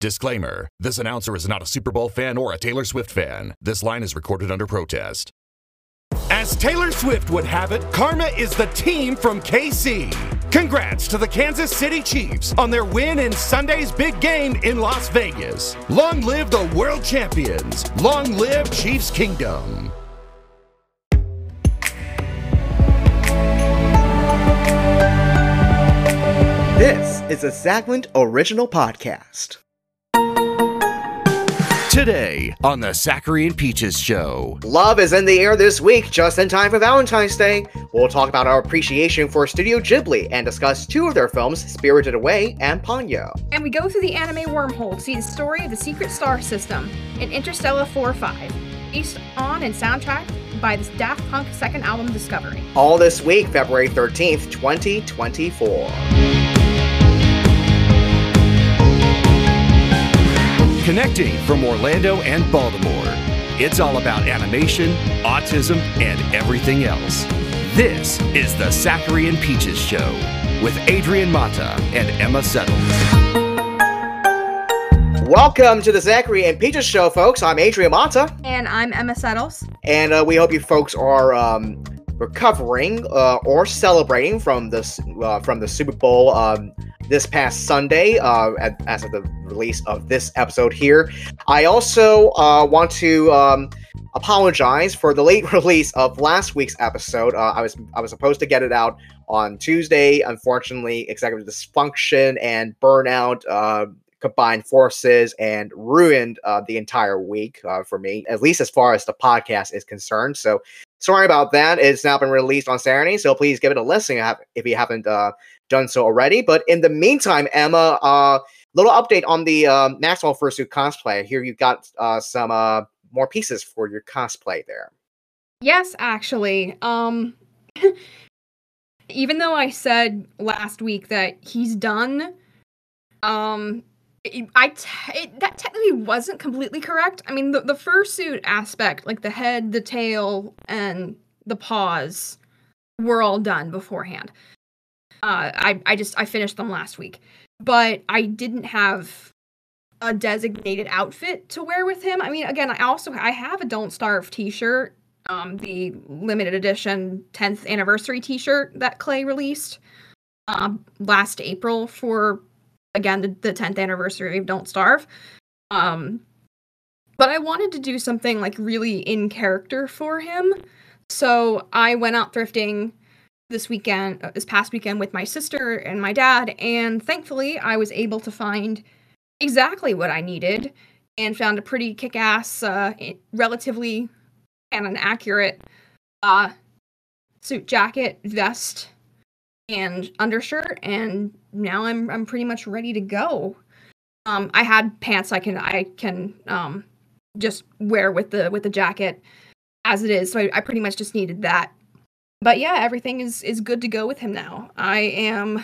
Disclaimer, this announcer is not a Super Bowl fan or a Taylor Swift fan. This line is recorded under protest. As Taylor Swift would have it, karma is the team from KC. Congrats to the Kansas City Chiefs on their win in Sunday's big game in Las Vegas. Long live the world champions. Long live Chiefs Kingdom. This is a Sagland Original Podcast. Today on the Zachary and Peaches Show. Love is in the air this week, just in time for Valentine's Day. We'll talk about our appreciation for Studio Ghibli and discuss two of their films, Spirited Away and Ponyo. And we go through the anime wormhole to see the story of the secret star system in Interstella 4-5, based on and soundtrack by the Daft Punk second album, Discovery. All this week, February 13th, 2024. Connecting from Orlando and Baltimore, it's all about animation, autism, and everything else. This is the Zachary and Peaches Show with Adrian Mata and Emma Settles. Welcome to the Zachary and Peaches Show, folks. I'm Adrian Mata. And I'm Emma Settles. And we hope you folks are recovering or celebrating from the Super Bowl this past Sunday, as of the release of this episode here. I also want to apologize for the late release of last week's episode. I was supposed to get it out on Tuesday. Unfortunately, executive dysfunction and burnout combined forces and ruined the entire week for me, at least as far as the podcast is concerned. So sorry about that. It's now been released on Saturday, so please give it a listen if you haven't done so already. But in the meantime, Emma, little update on the Maxwell Fursuit cosplay. I hear you got some more pieces for your cosplay there. Yes, actually. Even though I said last week that he's done, that technically wasn't completely correct. I mean, the fursuit aspect, like the head, the tail, and the paws were all done beforehand. I finished them last week, but I didn't have a designated outfit to wear with him. I mean, again, I have a Don't Starve t-shirt, the limited edition 10th anniversary t-shirt that Clay released last April for, again, the 10th anniversary of Don't Starve. But I wanted to do something like really in character for him. So I went out thrifting this past weekend with my sister and my dad, and thankfully I was able to find exactly what I needed and found a pretty kick-ass, relatively and an accurate suit jacket, vest, and undershirt, and now I'm pretty much ready to go. I had pants I can just wear with the jacket as it is, so I pretty much just needed that. But yeah, everything is good to go with him now. I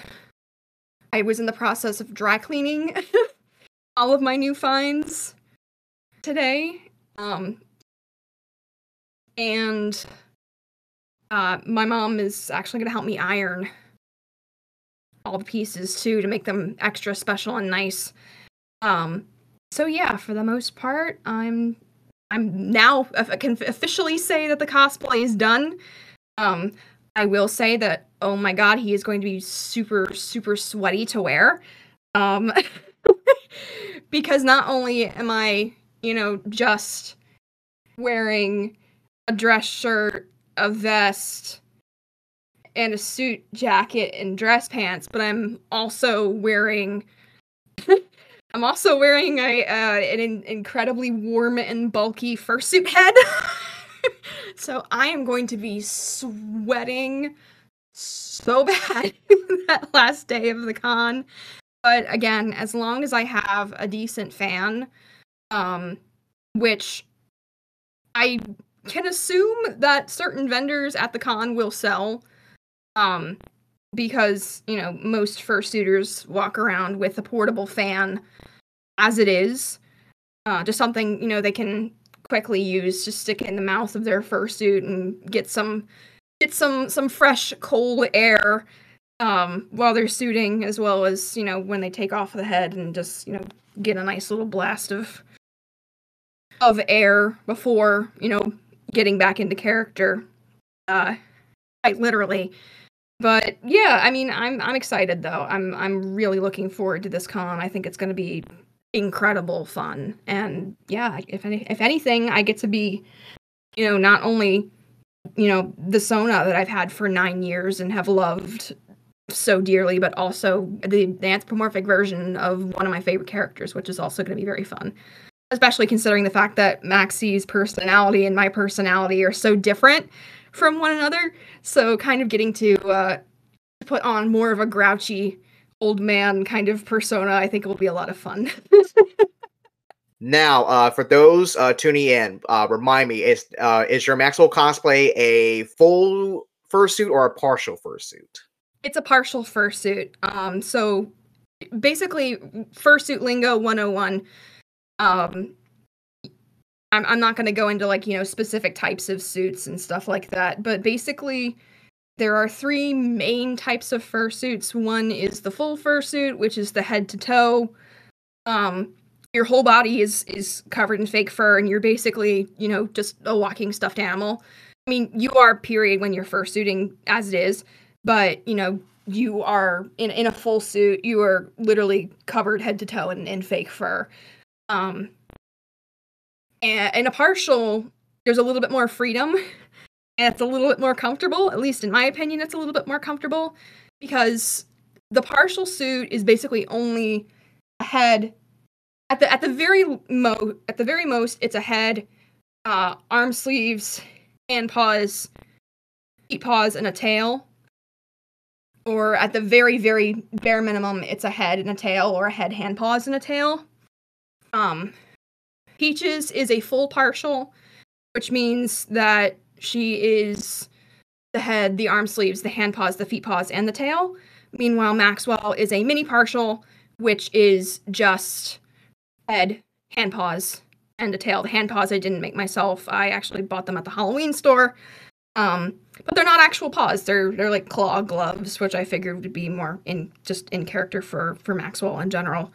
was in the process of dry cleaning all of my new finds today. And my mom is actually going to help me iron all the pieces too, to make them extra special and nice. So yeah, for the most part, I'm now, I can officially say that the cosplay is done. I will say that, oh my god, he is going to be super, super sweaty to wear. Because not only am I, just wearing a dress shirt, a vest, and a suit jacket and dress pants, but I'm also wearing an incredibly warm and bulky fursuit head. So I am going to be sweating so bad that last day of the con. But again, as long as I have a decent fan, which I can assume that certain vendors at the con will sell, because, most fursuiters walk around with a portable fan as it is, just something, they can quickly use, just stick it in the mouth of their fursuit and get some fresh cold air while they're shooting, as well as, you know, when they take off the head and just, you know, get a nice little blast of air before, you know, getting back into character, quite literally. But yeah, I mean, I'm excited though. I'm really looking forward to this con. I think it's going to be incredible fun. And yeah, if anything, I get to be, you know, not only, you know, the Sona that I've had for 9 years and have loved so dearly, but also the anthropomorphic version of one of my favorite characters, which is also going to be very fun. Especially considering the fact that Maxie's personality and my personality are so different from one another. So kind of getting to put on more of a grouchy old man kind of persona, I think will be a lot of fun. Now, for those tuning in, remind me, is your Maxwell cosplay a full fursuit or a partial fursuit? It's a partial fursuit. So basically, fursuit lingo 101. I'm not going to go into, like, you know, specific types of suits and stuff like that, but basically there are three main types of fursuits. One is the full fursuit, which is the head to toe. Your whole body is covered in fake fur, and you're basically, you know, just a walking stuffed animal. I mean, you are, period, when you're fursuiting as it is, but, you know, you are in a full suit. You are literally covered head to toe in fake fur. And in a partial, there's a little bit more freedom, and it's a little bit more comfortable. At least in my opinion, it's a little bit more comfortable, because the partial suit is basically only a head. At the very most, it's a head, arm sleeves, hand paws, feet paws, and a tail. Or at the very, very bare minimum, it's a head and a tail, or a head, hand paws, and a tail. Peaches is a full partial, which means that she is the head, the arm sleeves, the hand paws, the feet paws, and the tail. Meanwhile, Maxwell is a mini partial, which is just head, hand paws, and a tail. The hand paws I didn't make myself. I actually bought them at the Halloween store. But they're not actual paws. They're like claw gloves, which I figured would be more in character for Maxwell in general.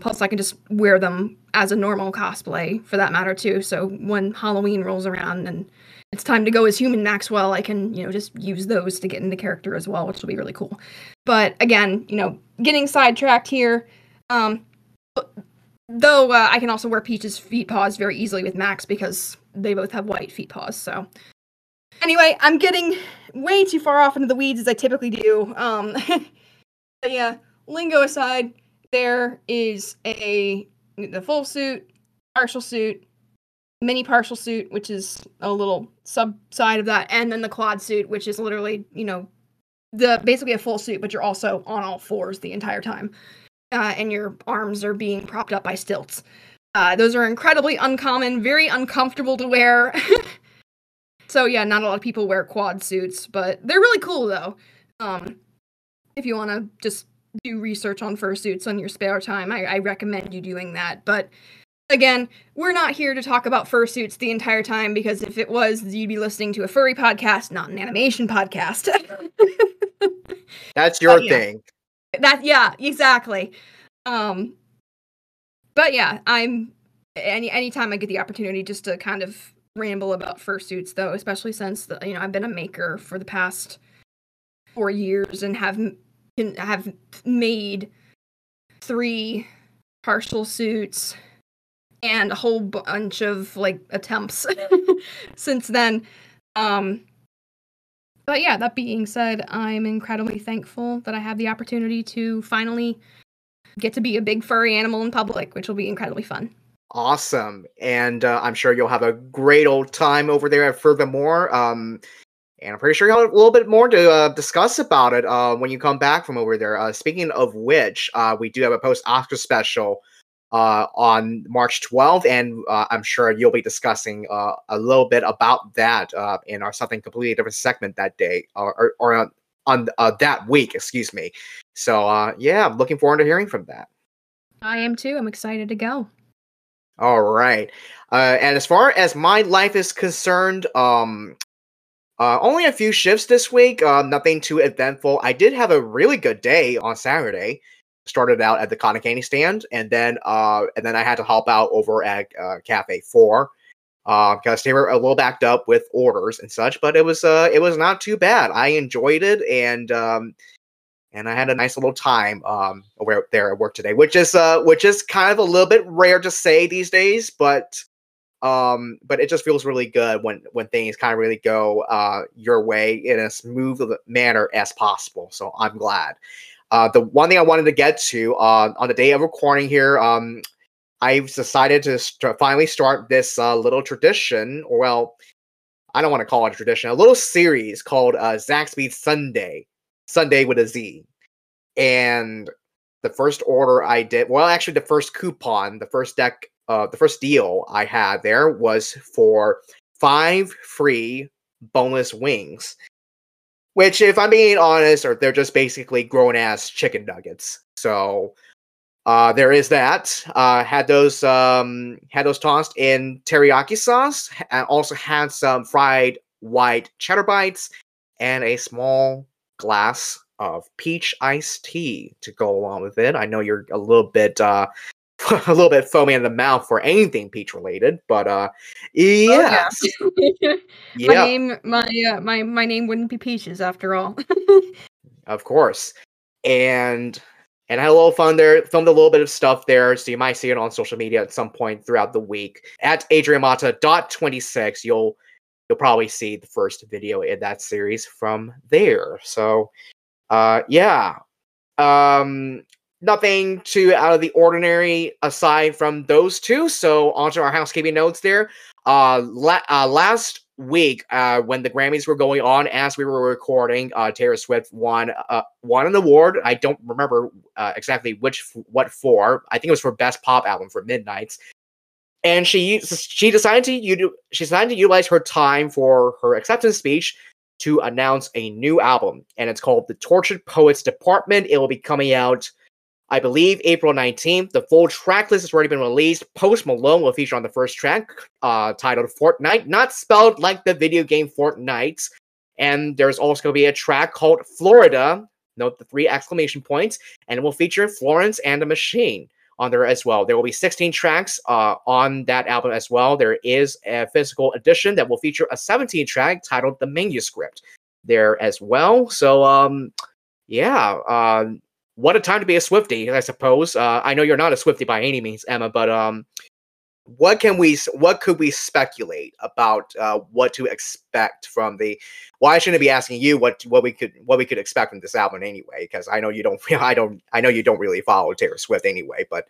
Plus, I can just wear them as a normal cosplay, for that matter, too. So when Halloween rolls around and it's time to go as human Maxwell, I can, you know, just use those to get into character as well, which will be really cool. But again, you know, getting sidetracked here. Though I can also wear Peach's feet paws very easily with Max, because they both have white feet paws. So anyway, I'm getting way too far off into the weeds, as I typically do. But yeah, lingo aside. There is the full suit, partial suit, mini partial suit, which is a little sub-side of that, and then the quad suit, which is literally, you know, basically a full suit, but you're also on all fours the entire time, and your arms are being propped up by stilts. Those are incredibly uncommon, very uncomfortable to wear. So yeah, not a lot of people wear quad suits, but they're really cool though. If you want to just do research on fursuits on your spare time, I recommend you doing that. But again, we're not here to talk about fursuits the entire time, because if it was, you'd be listening to a furry podcast, not an animation podcast. That's your thing. Yeah, exactly. But yeah, I'm anytime I get the opportunity just to kind of ramble about fursuits, though, especially since you know, I've been a maker for the past 4 years and have made 3 partial suits and a whole bunch of, like, attempts since then. But yeah, that being said, I'm incredibly thankful that I have the opportunity to finally get to be a big furry animal in public, which will be incredibly fun. Awesome. And I'm sure you'll have a great old time over there. Furthermore, and I'm pretty sure you'll have a little bit more to discuss about it when you come back from over there. Speaking of which, we do have a post-Oscar special on March 12th, and I'm sure you'll be discussing a little bit about that in our Something Completely Different segment that day, or on that week, excuse me. So, yeah, I'm looking forward to hearing from that. I am, too. I'm excited to go. All right. And as far as my life is concerned, Only a few shifts this week, nothing too eventful. I did have a really good day on Saturday. Started out at the cotton candy stand, and then I had to hop out over at Cafe 4 because they were a little backed up with orders and such. But it was not too bad. I enjoyed it, and I had a nice little time over there at work today, which is kind of a little bit rare to say these days, but it just feels really good when things kind of really go your way in a smooth manner as possible. So I'm glad. The one thing I wanted to get to on the day of recording here, I've decided to finally start this little tradition, or well, I don't want to call it a tradition, a little series called Zaxby's Sunday with a Z. And the first order I did, well, actually the first coupon, the first deal I had there was for 5 free boneless wings. Which, if I'm being honest, or they're just basically grown-ass chicken nuggets. So there is that. Had those tossed in teriyaki sauce, and also had some fried white cheddar bites and a small glass of peach iced tea to go along with it. I know you're a little bit foamy in the mouth for anything peach related, but yeah. Oh, yeah. Yeah. My name wouldn't be Peaches after all. Of course. And I had a little fun there, filmed a little bit of stuff there, so you might see it on social media at some point throughout the week. At adriamata.26, you'll probably see the first video in that series from there. So yeah. Nothing too out of the ordinary aside from those two. So onto our housekeeping notes there. Last week, when the Grammys were going on, as we were recording, Taylor Swift won an award. I don't remember exactly what for. I think it was for Best Pop Album for Midnights. And she decided to utilize her time for her acceptance speech to announce a new album, and it's called The Tortured Poets Department. It will be coming out, I believe, April 19th. The full track list has already been released. Post Malone will feature on the first track, titled Fortnite, not spelled like the video game Fortnite. And there's also going to be a track called Florida, note the 3 exclamation points, and it will feature Florence and the Machine on there as well. There will be 16 tracks on that album as well. There is a physical edition that will feature a 17 track titled The Manuscript there as well. So, yeah, what a time to be a Swiftie, I suppose. I know you're not a Swiftie by any means, Emma, but what could we speculate about what to expect from the? Well, I shouldn't be asking you what we could expect from this album anyway, because I know you don't. I know you don't really follow Taylor Swift anyway, but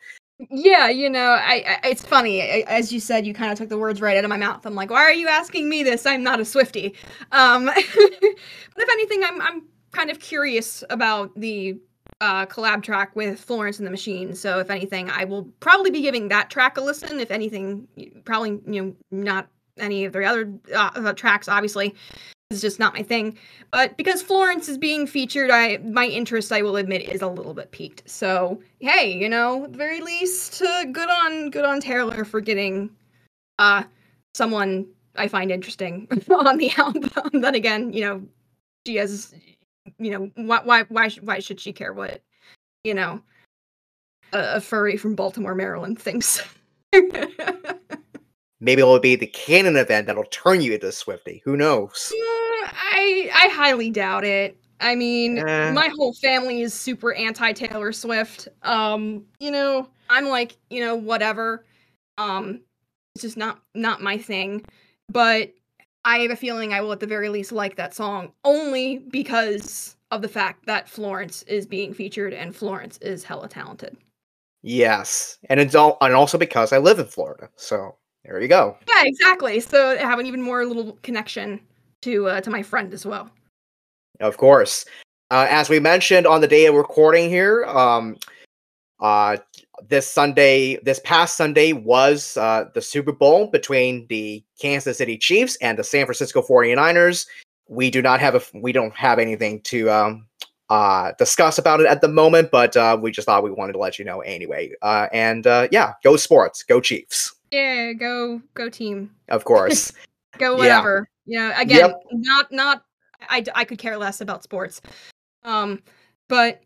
yeah, you know, I it's funny. As you said, you kind of took the words right out of my mouth. I'm like, why are you asking me this? I'm not a Swiftie. But if anything, I'm kind of curious about the collab track with Florence and the Machine. So if anything, I will probably be giving that track a listen. If anything, probably, not any of the other tracks, obviously. It's just not my thing. But because Florence is being featured, my interest, I will admit, is a little bit piqued. So, hey, at the very least, good on Taylor for getting someone I find interesting on the album. Then again, she has... why should she care what a furry from Baltimore, Maryland thinks? Maybe it'll be the canon event that'll turn you into a Swiftie. Who knows? I highly doubt it. I mean, my whole family is super anti Taylor Swift. I'm like, whatever. It's just not my thing. But I have a feeling I will at the very least like that song only because of the fact that Florence is being featured and Florence is hella talented. Yes. And also because I live in Florida. So there you go. Yeah, exactly. So I have an even more little connection to my friend as well. Of course. As we mentioned on the day of recording here, this past Sunday was the Super Bowl between the Kansas City Chiefs and the San Francisco 49ers. We don't have anything to discuss about it at the moment, but we just thought we wanted to let you know anyway. Yeah, go sports, go Chiefs. Yeah, go team. Of course. Go whatever. Yeah. Yeah, again, yep. I could care less about sports. But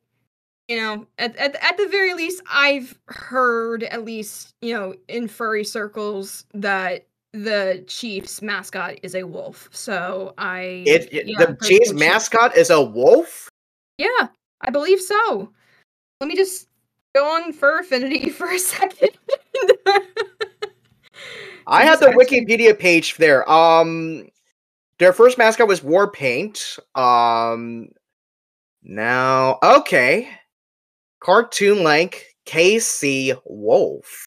you know, at the very least, I've heard, at least, you know, in furry circles, that the Chiefs mascot is a wolf. So the Chiefs mascot is a wolf? Yeah, I believe so. Let me just go on Fur Affinity for a second. I had the Wikipedia page there. Their first mascot was War Paint. Now, okay. Cartoon link KC Wolf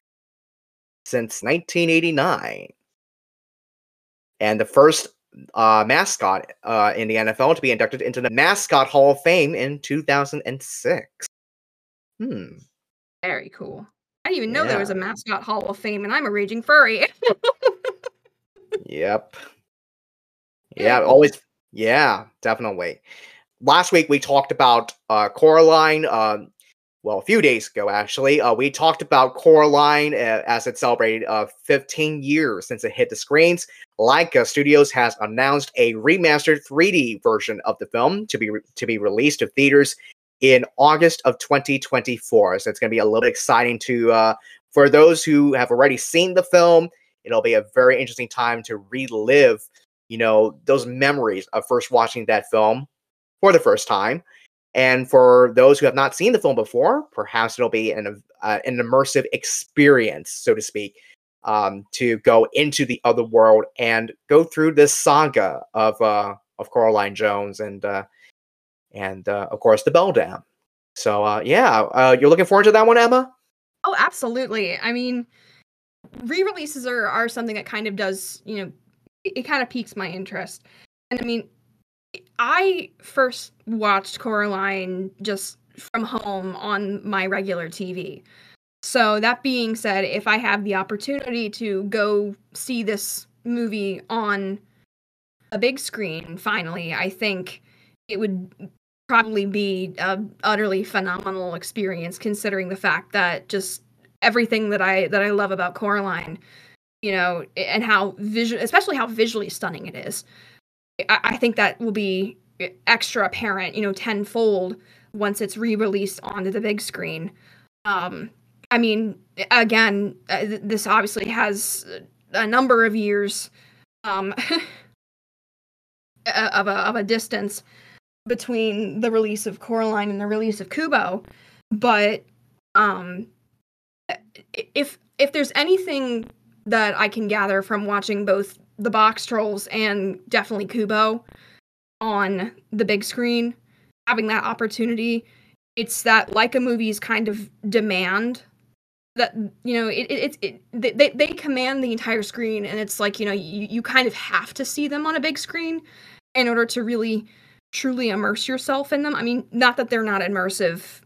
since 1989. And the first mascot in the NFL to be inducted into the Mascot Hall of Fame in 2006. Very cool. I didn't even know there was a Mascot Hall of Fame, and I'm a raging furry. Yep. Yeah, always. Yeah, definitely. Last week we talked about Coraline. Well, a few days ago, actually, we talked about Coraline as it celebrated 15 years since it hit the screens. Laika Studios has announced a remastered 3D version of the film to be released to theaters in August of 2024. So it's going to be a little bit exciting for those who have already seen the film. It'll be a very interesting time to relive, you know, those memories of first watching that film for the first time. And for those who have not seen the film before, perhaps it'll be an immersive experience, so to speak, to go into the other world and go through this saga of Coraline Jones and of course, the Beldam. So, you're looking forward to that one, Emma? Oh, absolutely. I mean, re-releases are something that kind of does, you know, it kind of piques my interest. And I mean, I first watched Coraline just from home on my regular TV. So that being said, if I have the opportunity to go see this movie on a big screen, finally, I think it would probably be an utterly phenomenal experience, considering the fact that just everything that I love about Coraline, you know, and especially how visually stunning it is. I think that will be extra apparent, you know, tenfold once it's re-released onto the big screen. I mean, again, this obviously has a number of years of a distance between the release of Coraline and the release of Kubo, but if there's anything that I can gather from watching both the Box Trolls and definitely Kubo on the big screen, having that opportunity, it's that Laika movies kind of demand that, you know, they command the entire screen, and it's like, you know, you kind of have to see them on a big screen in order to really truly immerse yourself in them. I mean, not that they're not immersive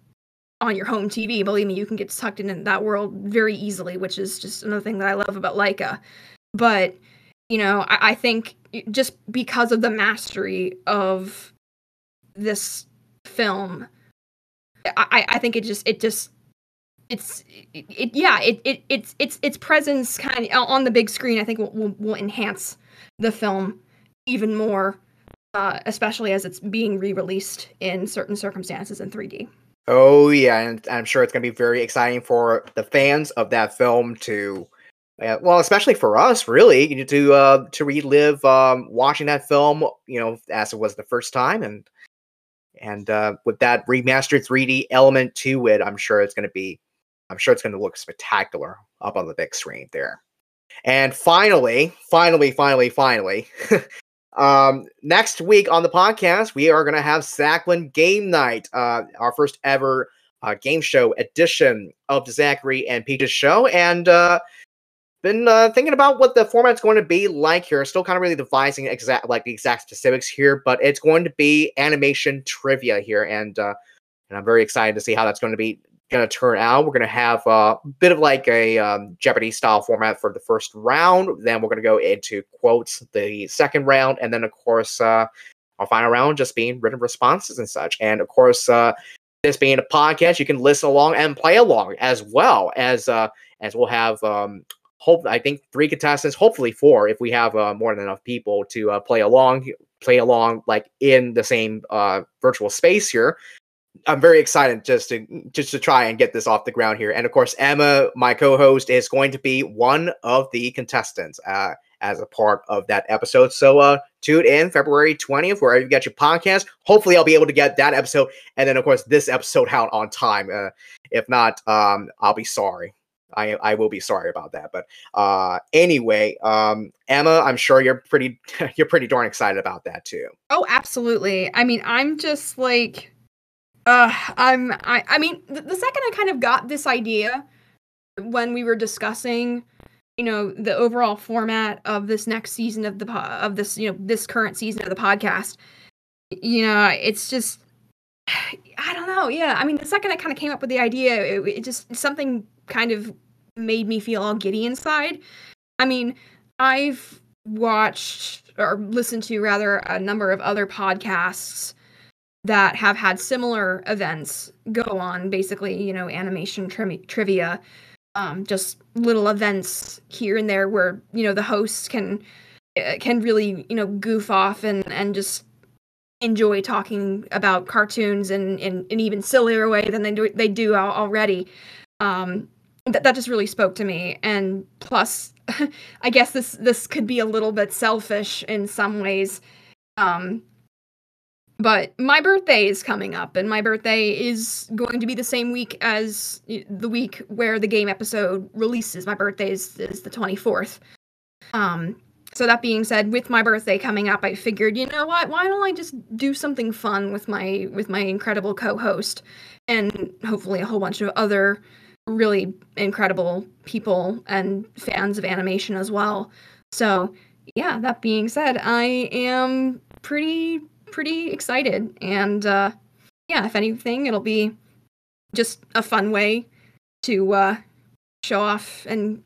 on your home TV, believe me, you can get sucked into that world very easily, which is just another thing that I love about Laika. But you know, I think just because of the mastery of this film, I think its presence kind of on the big screen, I think will enhance the film even more, especially as it's being re-released in certain circumstances in 3D. Oh yeah, and I'm sure it's going to be very exciting for the fans of that film to. Well, especially for us, really, to relive watching that film, you know, as it was the first time, and with that remastered 3D element to it, I'm sure it's going to look spectacular up on the big screen there. And finally, next week on the podcast, we are going to have Zachlin Game Night, our first ever game show edition of the Zachary and Peach's show, and been thinking about what the format's going to be like here. Still kind of really devising the exact specifics here, but it's going to be animation trivia here, and I'm very excited to see how that's going to turn out. We're going to have a bit of like a Jeopardy style format for the first round. Then we're going to go into quotes the second round, and then of course our final round just being written responses and such. And of course, this being a podcast, you can listen along and play along as well as we'll have I think 3 contestants, hopefully 4, if we have more than enough people to play along like in the same virtual space here. I'm very excited just to try and get this off the ground here. And of course, Emma, my co-host, is going to be one of the contestants as a part of that episode. So tune in February 20th, wherever you get your podcast. Hopefully I'll be able to get that episode. And then of course, this episode out on time. If not, I'll be sorry. I will be sorry about that. But anyway, Emma, I'm sure you're pretty darn excited about that too. Oh, absolutely. I mean, I'm just like, the second I kind of got this idea when we were discussing, you know, the overall format of this next season of this current season of the podcast, you know, it's just, I don't know. Yeah. I mean, the second I kind of came up with the idea, it just, something kind of made me feel all giddy inside. I mean, I've watched or listened to rather a number of other podcasts that have had similar events go on, basically, you know, animation trivia, just little events here and there where, you know, the hosts can really, you know, goof off and just enjoy talking about cartoons in an even sillier way than they do already. That just really spoke to me. And plus, I guess this could be a little bit selfish in some ways, but my birthday is coming up, and my birthday is going to be the same week as the week where the game episode releases. My birthday is the 24th. So that being said, with my birthday coming up, I figured, you know what? Why don't I just do something fun with my incredible co-host, and hopefully a whole bunch of other really incredible people and fans of animation as well. So yeah, that being said, I am pretty excited, and yeah, if anything, it'll be just a fun way to show off and,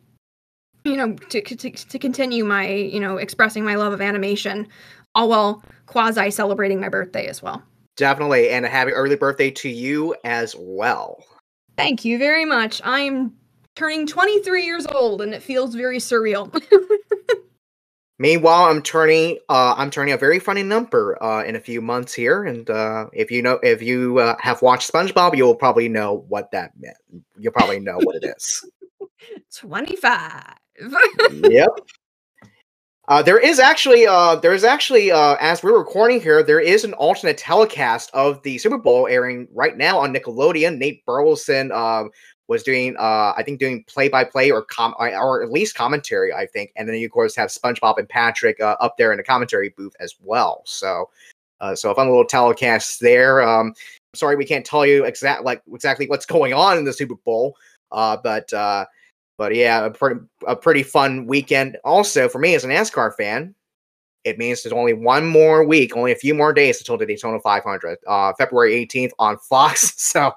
you know, to continue my, you know, expressing my love of animation, all while quasi celebrating my birthday as well. Definitely, and a happy early birthday to you as well. Thank you very much. I'm turning 23 years old, and it feels very surreal. Meanwhile, I'm turning a very funny number in a few months here, and if you have watched SpongeBob, you'll probably know what that meant. You'll probably know what it is. 25. Yep. There is actually, as we're recording here, there is an alternate telecast of the Super Bowl airing right now on Nickelodeon. Nate Burleson was doing, I think, doing play-by-play or at least commentary, I think. And then you, of course, have SpongeBob and Patrick up there in the commentary booth as well. So a fun little telecast there. Sorry we can't tell you exactly what's going on in the Super Bowl, but yeah, a pretty fun weekend. Also, for me as a NASCAR fan, it means there's only one more week, only a few more days until the Daytona 500, February 18th on Fox. So,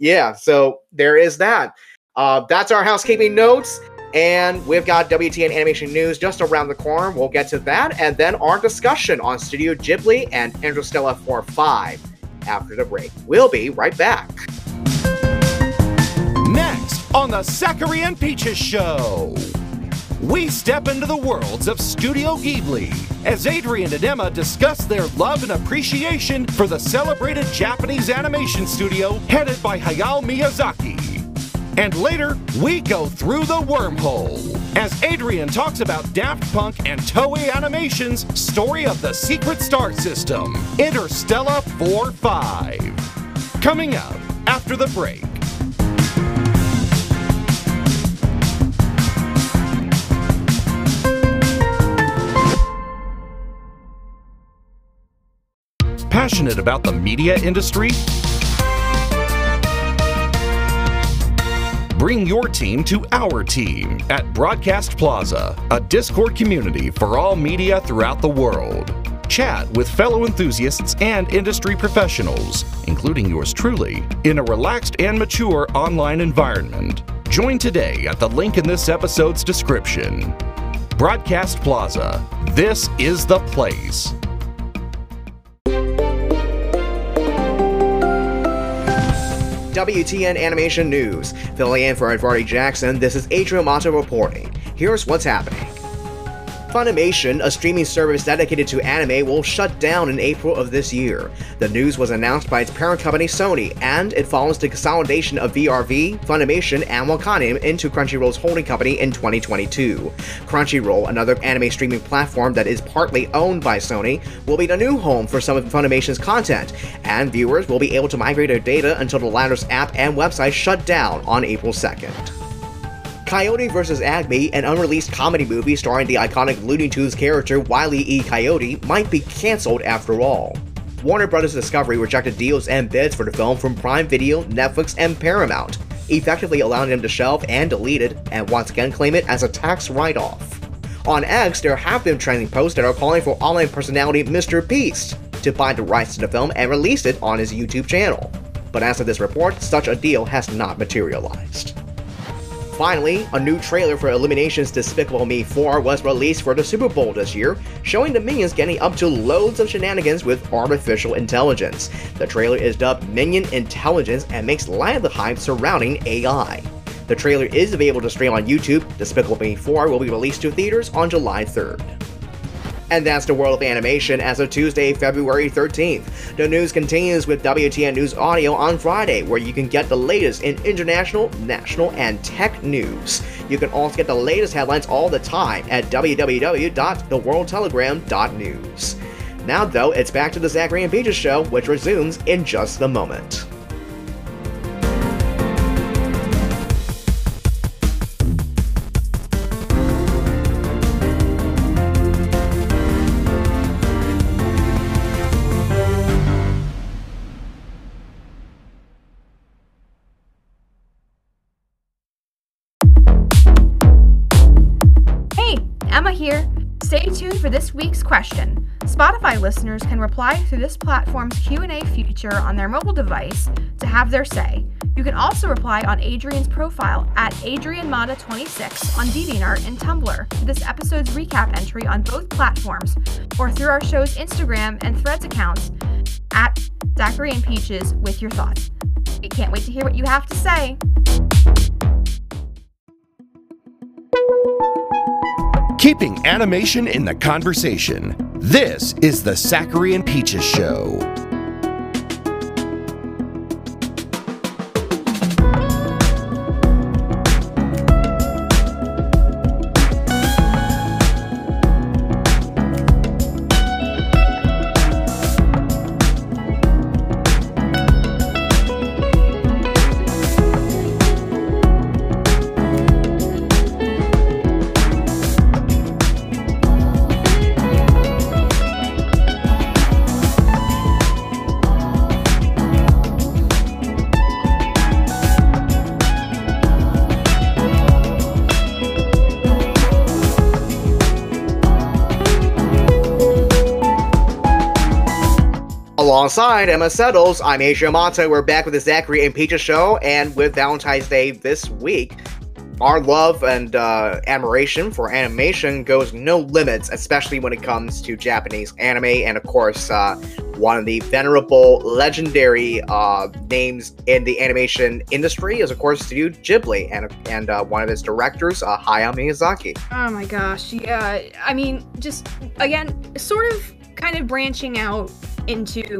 yeah, so there is that. That's our housekeeping notes, and we've got WTN Animation News just around the corner. We'll get to that, and then our discussion on Studio Ghibli and Interstella 4-5 after the break. We'll be right back. Next on the Zachary and Peaches Show, we step into the worlds of Studio Ghibli as Adrian and Emma discuss their love and appreciation for the celebrated Japanese animation studio headed by Hayao Miyazaki. And later, we go through the wormhole as Adrian talks about Daft Punk and Toei Animation's Story of the Secret Star System, Interstella 4-5. Coming up after the break. Passionate about the media industry? Bring your team to our team at Broadcast Plaza, a Discord community for all media throughout the world. Chat with fellow enthusiasts and industry professionals, including yours truly, in a relaxed and mature online environment. Join today at the link in this episode's description. Broadcast Plaza. This is the place. WTN Animation News. Filling in for Edvardi Jackson, this is Adrian Mato reporting. Here's what's happening. Funimation, a streaming service dedicated to anime, will shut down in April of this year. The news was announced by its parent company Sony, and it follows the consolidation of VRV, Funimation, and Wakanim into Crunchyroll's holding company in 2022. Crunchyroll, another anime streaming platform that is partly owned by Sony, will be the new home for some of Funimation's content, and viewers will be able to migrate their data until the latter's app and website shut down on April 2nd. Coyote vs. Agby, an unreleased comedy movie starring the iconic Looney Tunes character Wile E. Coyote, might be cancelled after all. Warner Bros. Discovery rejected deals and bids for the film from Prime Video, Netflix, and Paramount, effectively allowing them to shelve and delete it, and once again claim it as a tax write-off. On X, there have been trending posts that are calling for online personality Mr. Beast to buy the rights to the film and release it on his YouTube channel. But as of this report, such a deal has not materialized. Finally, a new trailer for Illumination's Despicable Me 4 was released for the Super Bowl this year, showing the minions getting up to loads of shenanigans with artificial intelligence. The trailer is dubbed Minion Intelligence and makes light of the hype surrounding AI. The trailer is available to stream on YouTube. Despicable Me 4 will be released to theaters on July 3rd. And that's the world of animation as of Tuesday, February 13th. The news continues with WTN News Audio on Friday, where you can get the latest in international, national, and tech news. You can also get the latest headlines all the time at www.theworldtelegram.news. Now, though, it's back to the Zachary and Peaches Show, which resumes in just a moment. Stay tuned for this week's question. Spotify listeners can reply through this platform's Q&A feature on their mobile device to have their say. You can also reply on Adrian's profile at AdrianMata26 on DeviantArt and Tumblr, this episode's recap entry on both platforms, or through our show's Instagram and Threads accounts at Zachary and Peaches with your thoughts. We can't wait to hear what you have to say. Keeping animation in the conversation. This is the Zachary and Peaches Show. Alongside Emma Settles, I'm Asia Mato. We're back with the Zachary and Peaches Show, and with Valentine's Day this week, our love and admiration for animation goes no limits, especially when it comes to Japanese anime, and of course, one of the venerable, legendary names in the animation industry is, of course, Studio Ghibli, and one of its directors, Hayao Miyazaki. Oh my gosh, yeah. I mean, just, again, sort of kind of branching out into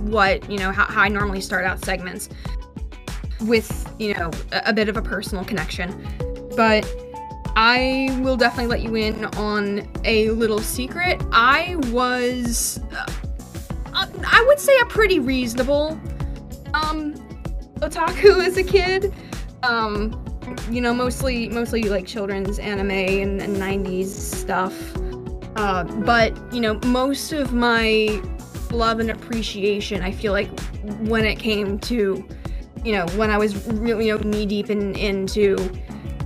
what you know, how I normally start out segments with, you know, a bit of a personal connection. But I will definitely let you in on a little secret. I was, I would say, a pretty reasonable otaku as a kid. You know, mostly like children's anime and 90s stuff. But, you know, most of my love and appreciation, I feel like, when it came to, you know, when I was really, you know, knee deep into,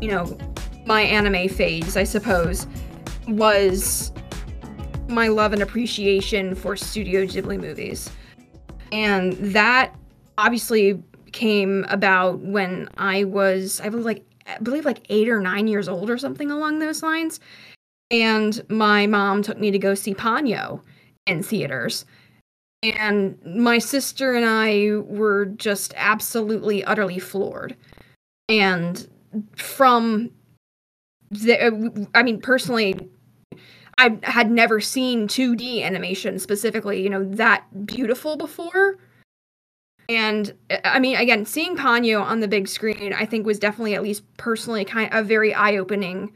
you know, my anime phase, I suppose, was my love and appreciation for Studio Ghibli movies. And that obviously came about when I believe like 8 or 9 years old or something along those lines. And my mom took me to go see Ponyo in theaters. And my sister and I were just absolutely, utterly floored. And from the, I mean, personally, I had never seen 2D animation specifically, you know, that beautiful before. And I mean, again, seeing Ponyo on the big screen, I think was definitely, at least personally, kind of a very eye-opening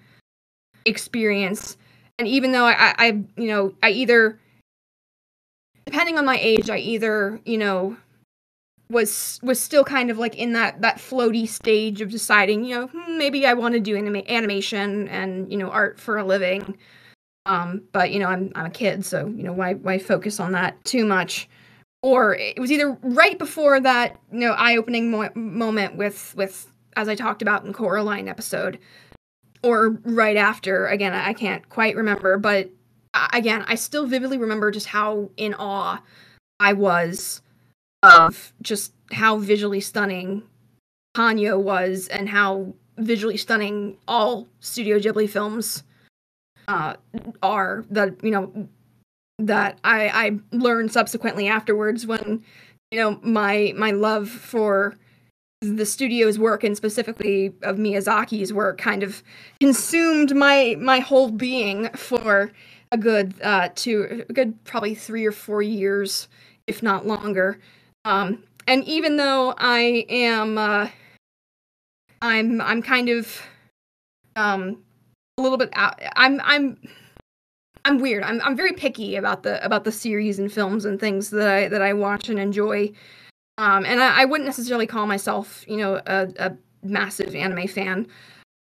experience. And even though I either, depending on my age, I either, you know, was still kind of like in that floaty stage of deciding, you know, maybe I want to do animation and, you know, art for a living. But, you know, I'm a kid, so, you know, why focus on that too much? Or it was either right before that, you know, eye-opening moment with, as I talked about in Coraline episode, or right after. Again, I can't quite remember, but again, I still vividly remember just how in awe I was of just how visually stunning Ponyo was and how visually stunning all Studio Ghibli films are, that, you know, that I learned subsequently afterwards when, you know, my love for the studio's work and specifically of Miyazaki's work kind of consumed my whole being for a good probably 3 or 4 years, if not longer. And even though I am, I'm kind of, a little bit out. I'm weird. I'm very picky about the series and films and things that I watch and enjoy. And I wouldn't necessarily call myself, you know, a massive anime fan.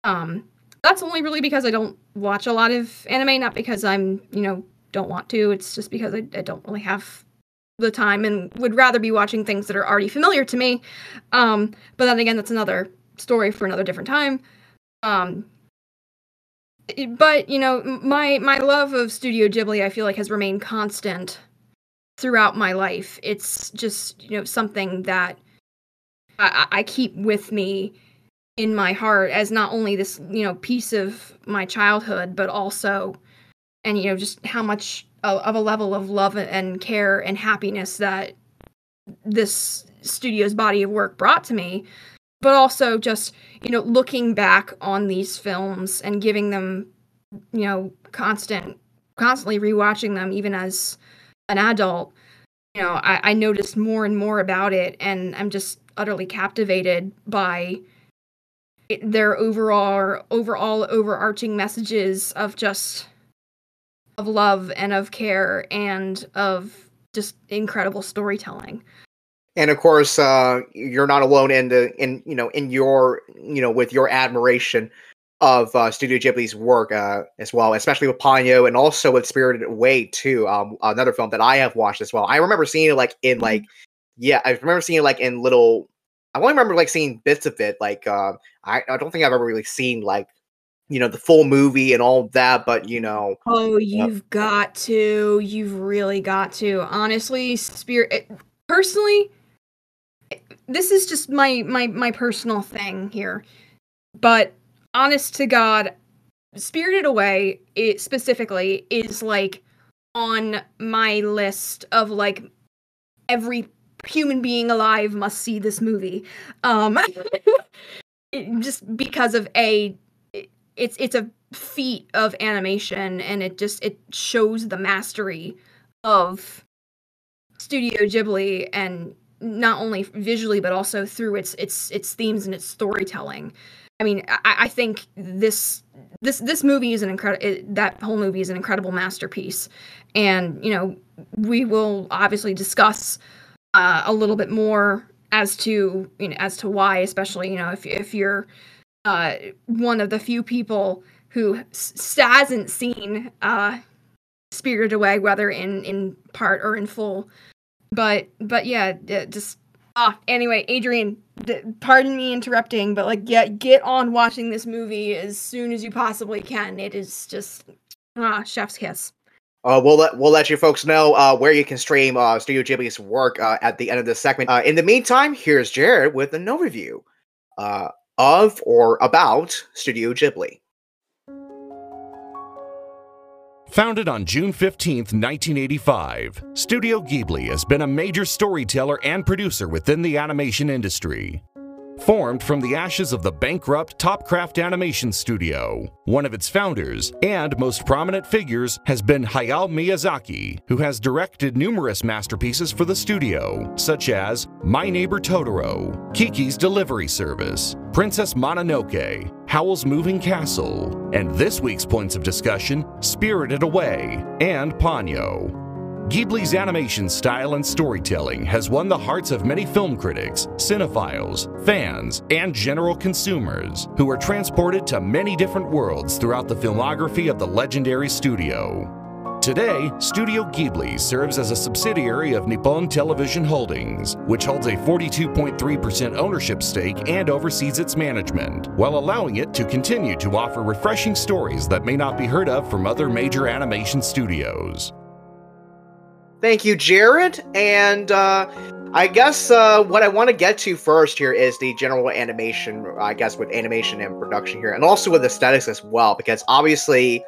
That's only really because I don't watch a lot of anime, not because I'm, you know, don't want to. It's just because I don't really have the time and would rather be watching things that are already familiar to me. But then again, that's another story for another different time. But, you know, my love of Studio Ghibli, I feel like, has remained constant throughout my life. It's just, you know, something that I keep with me in my heart as not only this, you know, piece of my childhood, but also, and, you know, just how much of a level of love and care and happiness that this studio's body of work brought to me, but also just, you know, looking back on these films and giving them, you know, constantly rewatching them, even as an adult, you know, I noticed more and more about it, and I'm just utterly captivated by their overall overarching messages of just of love and of care and of just incredible storytelling. And of course, you're not alone with your admiration of Studio Ghibli's work as well, especially with Ponyo and also with Spirited Away too. Another film that I have watched as well. I remember seeing it in little. I only remember seeing bits of it. I don't think I've ever really seen you know, the full movie and all that, but, you know. Oh, you've got to. You've really got to. Honestly, personally, this is just my personal thing here. But honest to God, Spirited Away, it specifically is on my list of every human being alive must see this movie. Just because of it's a feat of animation, and it shows the mastery of Studio Ghibli, and not only visually but also through its themes and its storytelling. I mean, I think this movie is that whole movie is an incredible masterpiece, and, you know, we will obviously discuss a little bit more as to, you know, as to why, especially, you know, if you're one of the few people who hasn't seen Spirited Away, whether in part or in full. But yeah, just anyway, Adrian, pardon me interrupting, but get on watching this movie as soon as you possibly can. It is just chef's kiss. We'll let you folks know where you can stream Studio Ghibli's work at the end of this segment. In the meantime, here's Jared with an overview of or about Studio Ghibli. Founded on June 15, 1985, Studio Ghibli has been a major storyteller and producer within the animation industry. Formed from the ashes of the bankrupt Topcraft Animation Studio, one of its founders and most prominent figures has been Hayao Miyazaki, who has directed numerous masterpieces for the studio, such as My Neighbor Totoro, Kiki's Delivery Service, Princess Mononoke, Howl's Moving Castle, and this week's points of discussion, Spirited Away and Ponyo. Ghibli's animation style and storytelling has won the hearts of many film critics, cinephiles, fans, and general consumers, who are transported to many different worlds throughout the filmography of the legendary studio. Today, Studio Ghibli serves as a subsidiary of Nippon Television Holdings, which holds a 42.3% ownership stake and oversees its management, while allowing it to continue to offer refreshing stories that may not be heard of from other major animation studios. Thank you, Jared, and I guess what I want to get to first here is the general animation, I guess, with animation and production here, and also with aesthetics as well, because obviously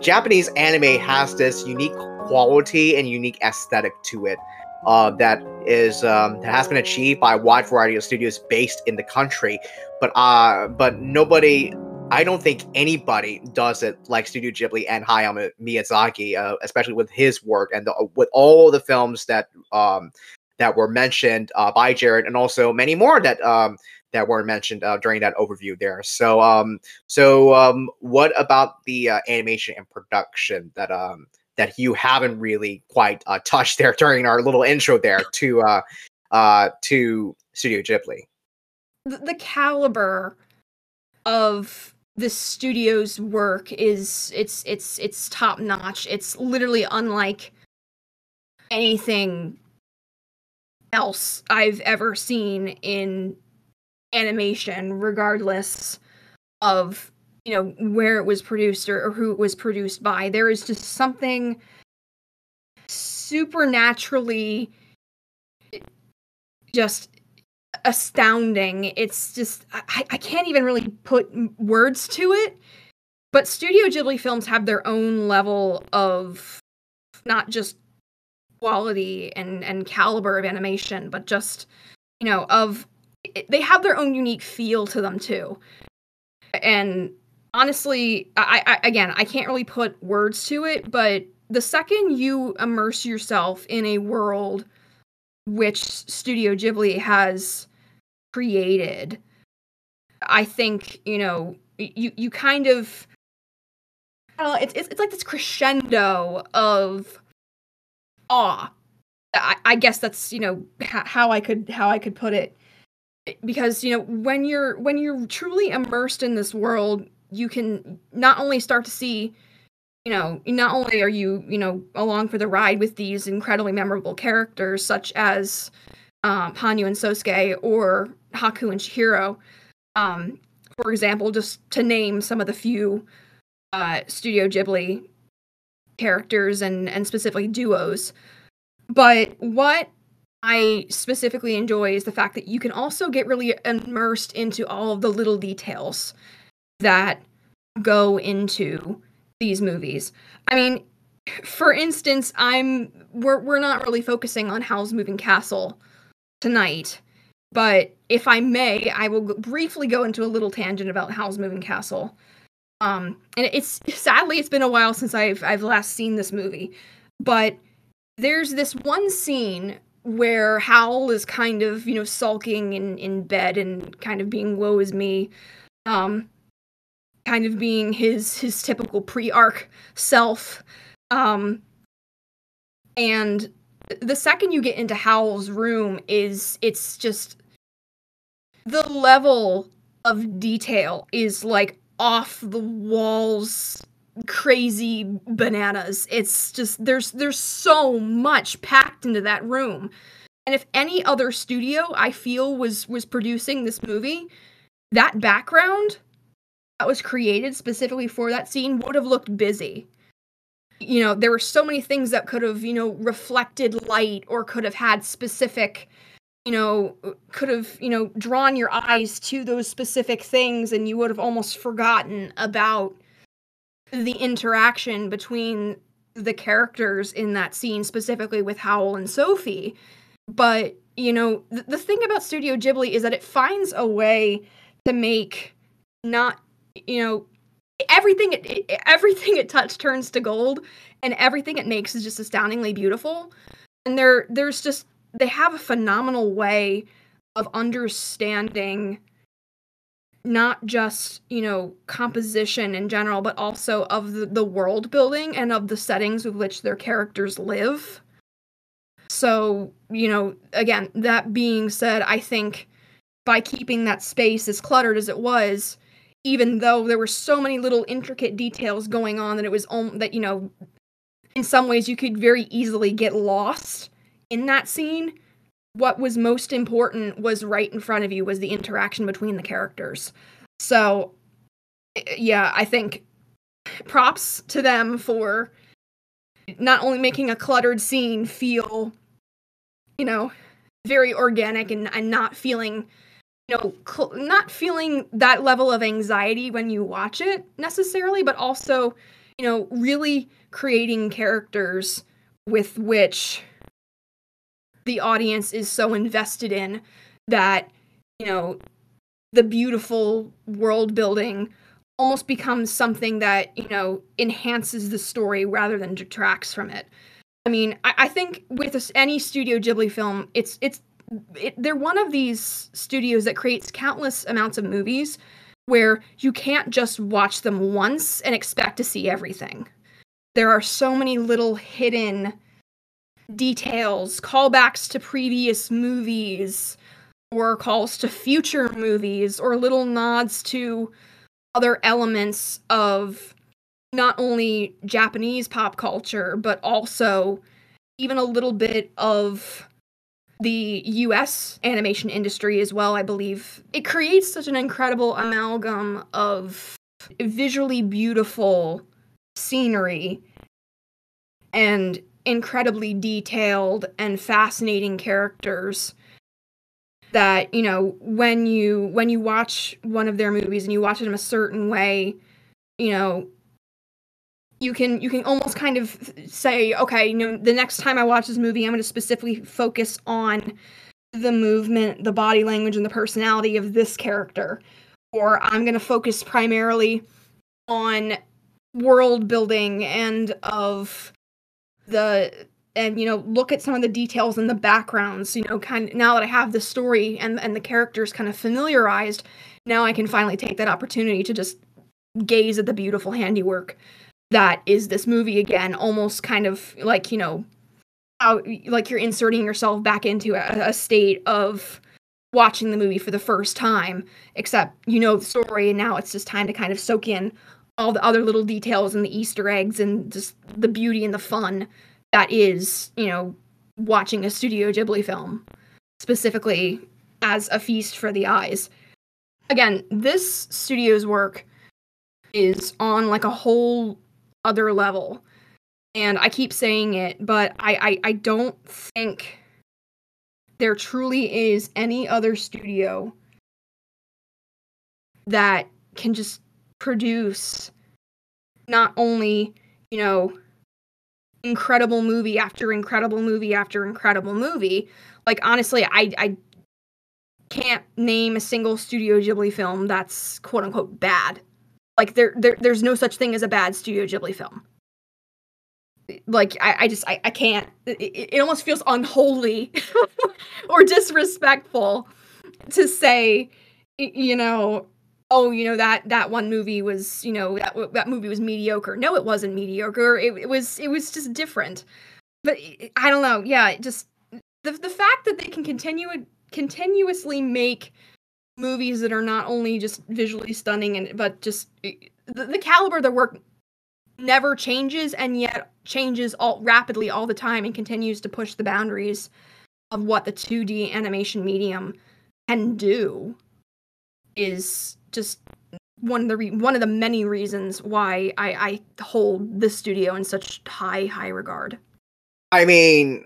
Japanese anime has this unique quality and unique aesthetic to it that has been achieved by a wide variety of studios based in the country, but nobody, I don't think anybody does it like Studio Ghibli and Hayao Miyazaki, especially with his work and with all the films that were mentioned by Jared, and also many more that were mentioned during that overview there. So, what about the animation and production that you haven't really quite touched there during our little intro there to Studio Ghibli? The caliber of this studio's work is it's top notch. It's literally unlike anything else I've ever seen in animation, regardless of, you know, where it was produced or who it was produced by. There is just something supernaturally just astounding. It's just I can't even really put words to it, but Studio Ghibli films have their own level of not just quality and caliber of animation, but just, you know, they have their own unique feel to them too. And honestly, I can't really put words to it, but the second you immerse yourself in a world which Studio Ghibli has created, I think, you know, you kind of, I don't know, it's like this crescendo of awe. I guess that's, you know, how I could put it, because, you know, when you're truly immersed in this world, you can not only start to see, you know, not only are you, you know, along for the ride with these incredibly memorable characters such as Ponyo and Sosuke or Haku and Chihiro, for example, just to name some of the few Studio Ghibli characters and specifically duos. But what I specifically enjoy is the fact that you can also get really immersed into all of the little details that go into these movies. I mean, for instance, we're not really focusing on Howl's Moving Castle tonight, but if I may, I will briefly go into a little tangent about Howl's Moving Castle. And it's been a while since I've last seen this movie, but there's this one scene where Howl is kind of, you know, sulking in bed and kind of being woe is me. Kind of being his typical pre-arc self. And the second you get into Howl's room it's just, the level of detail is like off the walls, crazy bananas. It's just, there's so much packed into that room. And if any other studio, I feel, was producing this movie, that background that was created specifically for that scene would have looked busy. You know, there were so many things that could have, you know, reflected light or could have had specific, you know, could have, you know, drawn your eyes to those specific things, and you would have almost forgotten about the interaction between the characters in that scene, specifically with Howl and Sophie. But, you know, the thing about Studio Ghibli is that it finds a way to make not, you know, everything it touched turns to gold, and everything it makes is just astoundingly beautiful. And they have a phenomenal way of understanding not just, you know, composition in general, but also of the world building and of the settings with which their characters live. So, you know, again, that being said, I think by keeping that space as cluttered as it was, even though there were so many little intricate details going on that it was, you know, in some ways you could very easily get lost in that scene. What was most important was right in front of you, was the interaction between the characters. So, yeah, I think props to them for not only making a cluttered scene feel, you know, very organic and not feeling, you know, not feeling that level of anxiety when you watch it necessarily, but also, you know, really creating characters with which the audience is so invested in that, you know, the beautiful world building almost becomes something that, you know, enhances the story rather than detracts from it. I mean, I think with any Studio Ghibli film, they're one of these studios that creates countless amounts of movies where you can't just watch them once and expect to see everything. There are so many little hidden details, callbacks to previous movies, or calls to future movies, or little nods to other elements of not only Japanese pop culture, but also even a little bit of the US animation industry as well, I believe. It creates such an incredible amalgam of visually beautiful scenery and incredibly detailed and fascinating characters that, you know, when you watch one of their movies and you watch them a certain way, you know, you can almost kind of say, okay, you know, the next time I watch this movie, I'm going to specifically focus on the movement, the body language, and the personality of this character, or I'm going to focus primarily on world building and of and, you know, look at some of the details and the backgrounds, you know, kind of, now that I have the story and the characters kind of familiarized, now I can finally take that opportunity to just gaze at the beautiful handiwork that is this movie again, almost kind of like, you know, how, like you're inserting yourself back into a state of watching the movie for the first time, except you know the story, and now it's just time to kind of soak in all the other little details and the Easter eggs and just the beauty and the fun that is, you know, watching a Studio Ghibli film, specifically as a feast for the eyes. Again, this studio's work is on like a whole other level. And I keep saying it, but I don't think there truly is any other studio that can just produce not only, you know, incredible movie after incredible movie after incredible movie. Like, honestly, I can't name a single Studio Ghibli film that's quote-unquote bad. Like, there's no such thing as a bad Studio Ghibli film. Like, I just can't. It almost feels unholy or disrespectful to say, you know, oh, you know, that one movie was, you know, that movie was mediocre. No, it wasn't mediocre. It was just different. But I don't know. Yeah, just the fact that they can continuously make movies that are not only just visually stunning and but just the caliber of their work never changes, and yet changes rapidly all the time, and continues to push the boundaries of what the 2D animation medium can do is just one of the many reasons why I hold this studio in such high regard. I mean,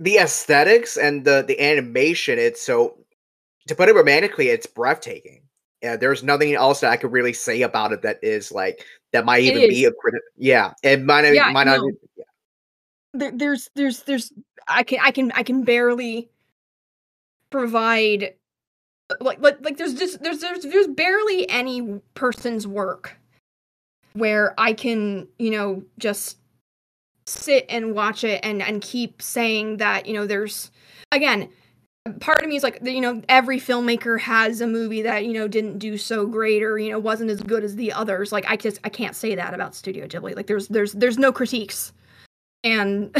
the aesthetics and the animation, it's so, to put it romantically, it's breathtaking. Yeah, there's nothing else that I could really say about it that is like that might even be a critic. Yeah, it might, yeah, might not. No. Be, yeah. There's I can barely provide like there's barely any person's work where I can, you know, just sit and watch it and keep saying that, you know, there's, again, part of me is like, you know, every filmmaker has a movie that, you know, didn't do so great or, you know, wasn't as good as the others. Like, I can't say that about Studio Ghibli. Like, there's no critiques. And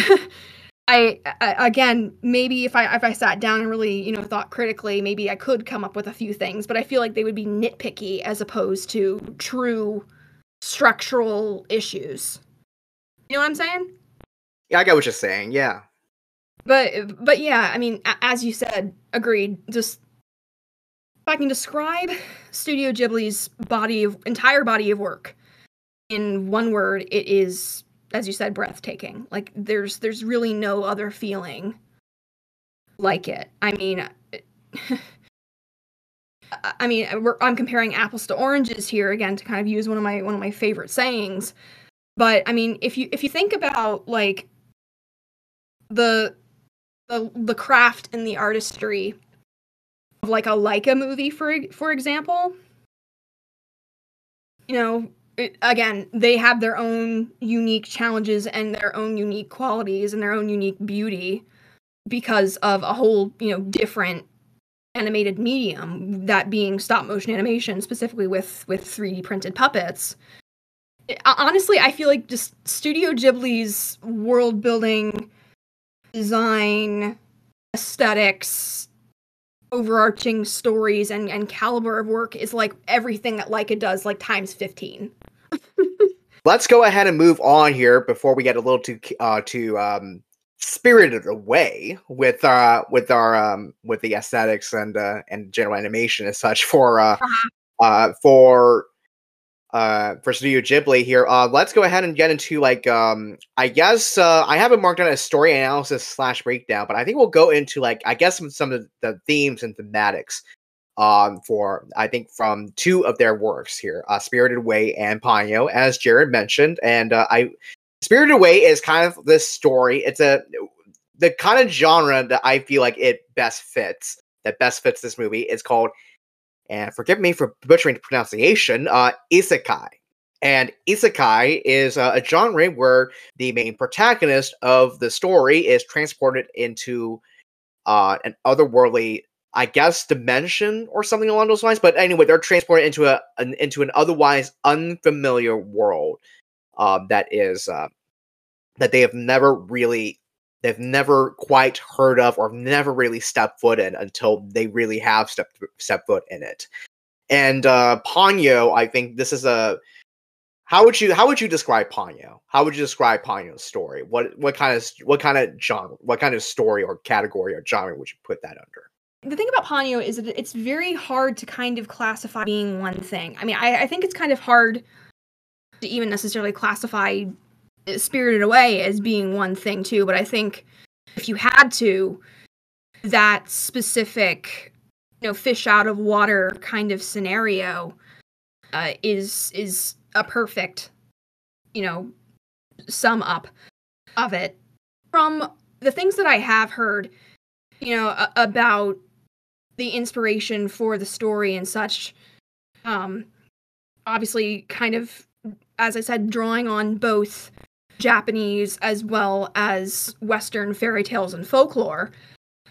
I again, maybe if I sat down and really, you know, thought critically, maybe I could come up with a few things, but I feel like they would be nitpicky as opposed to true structural issues. You know what I'm saying? Yeah, I get what you're saying. Yeah. But yeah, I mean, as you said, agreed. Just if I can describe Studio Ghibli's entire body of work in one word, it is, as you said, breathtaking. Like there's really no other feeling like it. I mean, I'm comparing apples to oranges here again to kind of use one of my favorite sayings. But I mean, if you think about like the craft and the artistry of like a Laika movie, for example, you know, again, they have their own unique challenges and their own unique qualities and their own unique beauty because of a whole, you know, different animated medium, that being stop motion animation, specifically with 3D printed puppets. Honestly, I feel like just Studio Ghibli's world building, design, aesthetics, overarching stories, and caliber of work is like everything that Laika does, like times 15. Let's go ahead and move on here before we get a little too spirited away with the aesthetics and general animation as such for Studio Ghibli here. Let's go ahead and get into like, I guess, I haven't marked on a story analysis / breakdown, but I think we'll go into like, I guess some of the themes and thematics, for, I think, from two of their works here, Spirited Away and Ponyo, as Jared mentioned. And, Spirited Away is kind of this story. It's the kind of genre that I feel like best fits this movie. It's called, and forgive me for butchering the pronunciation, isekai. And isekai is a genre where the main protagonist of the story is transported into an otherworldly, I guess, dimension or something along those lines. But anyway, they're transported into an otherwise unfamiliar world that they have never really, they've never quite heard of or never really stepped foot in until they really have stepped foot in it. And Ponyo, I think this is a, how would you describe Ponyo? How would you describe Ponyo's story? What kind of genre, what kind of story or category or genre would you put that under? The thing about Ponyo is that it's very hard to kind of classify being one thing. I mean, I think it's kind of hard to even necessarily classify Spirited Away as being one thing too, but I think if you had to, that specific, you know, fish out of water kind of scenario is a perfect, you know, sum up of it. From the things that I have heard, you know, about the inspiration for the story and such, obviously kind of, as I said, drawing on both Japanese as well as Western fairy tales and folklore.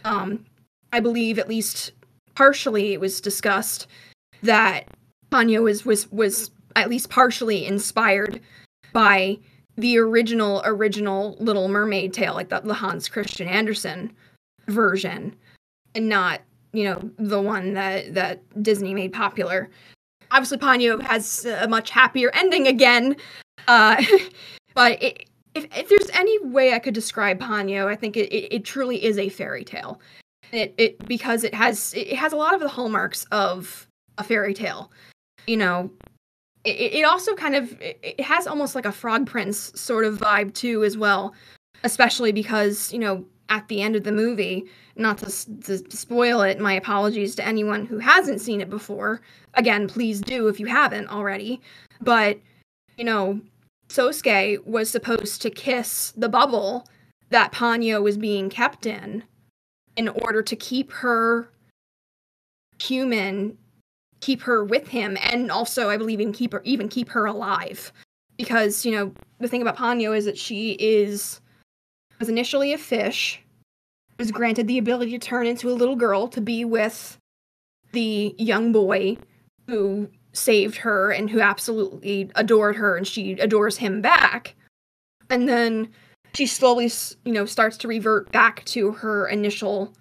I believe, at least partially, it was discussed that Ponyo was at least partially inspired by the original Little Mermaid tale, like the Hans Christian Andersen version, and not, you know, the one that Disney made popular. Obviously, Ponyo has a much happier ending again. But if there's any way I could describe Ponyo, I think it truly is a fairy tale. It because it has a lot of the hallmarks of a fairy tale. You know, it also kind of, it has almost like a Frog Prince sort of vibe too as well, especially because, you know, at the end of the movie, not to spoil it, my apologies to anyone who hasn't seen it before. Again, please do if you haven't already. But you know, Sosuke was supposed to kiss the bubble that Ponyo was being kept in order to keep her human, keep her with him, and also, I believe, even keep her alive. Because, you know, the thing about Ponyo is that she was initially a fish, was granted the ability to turn into a little girl to be with the young boy who saved her and who absolutely adored her, and she adores him back. And then she slowly, you know, starts to revert back to her initial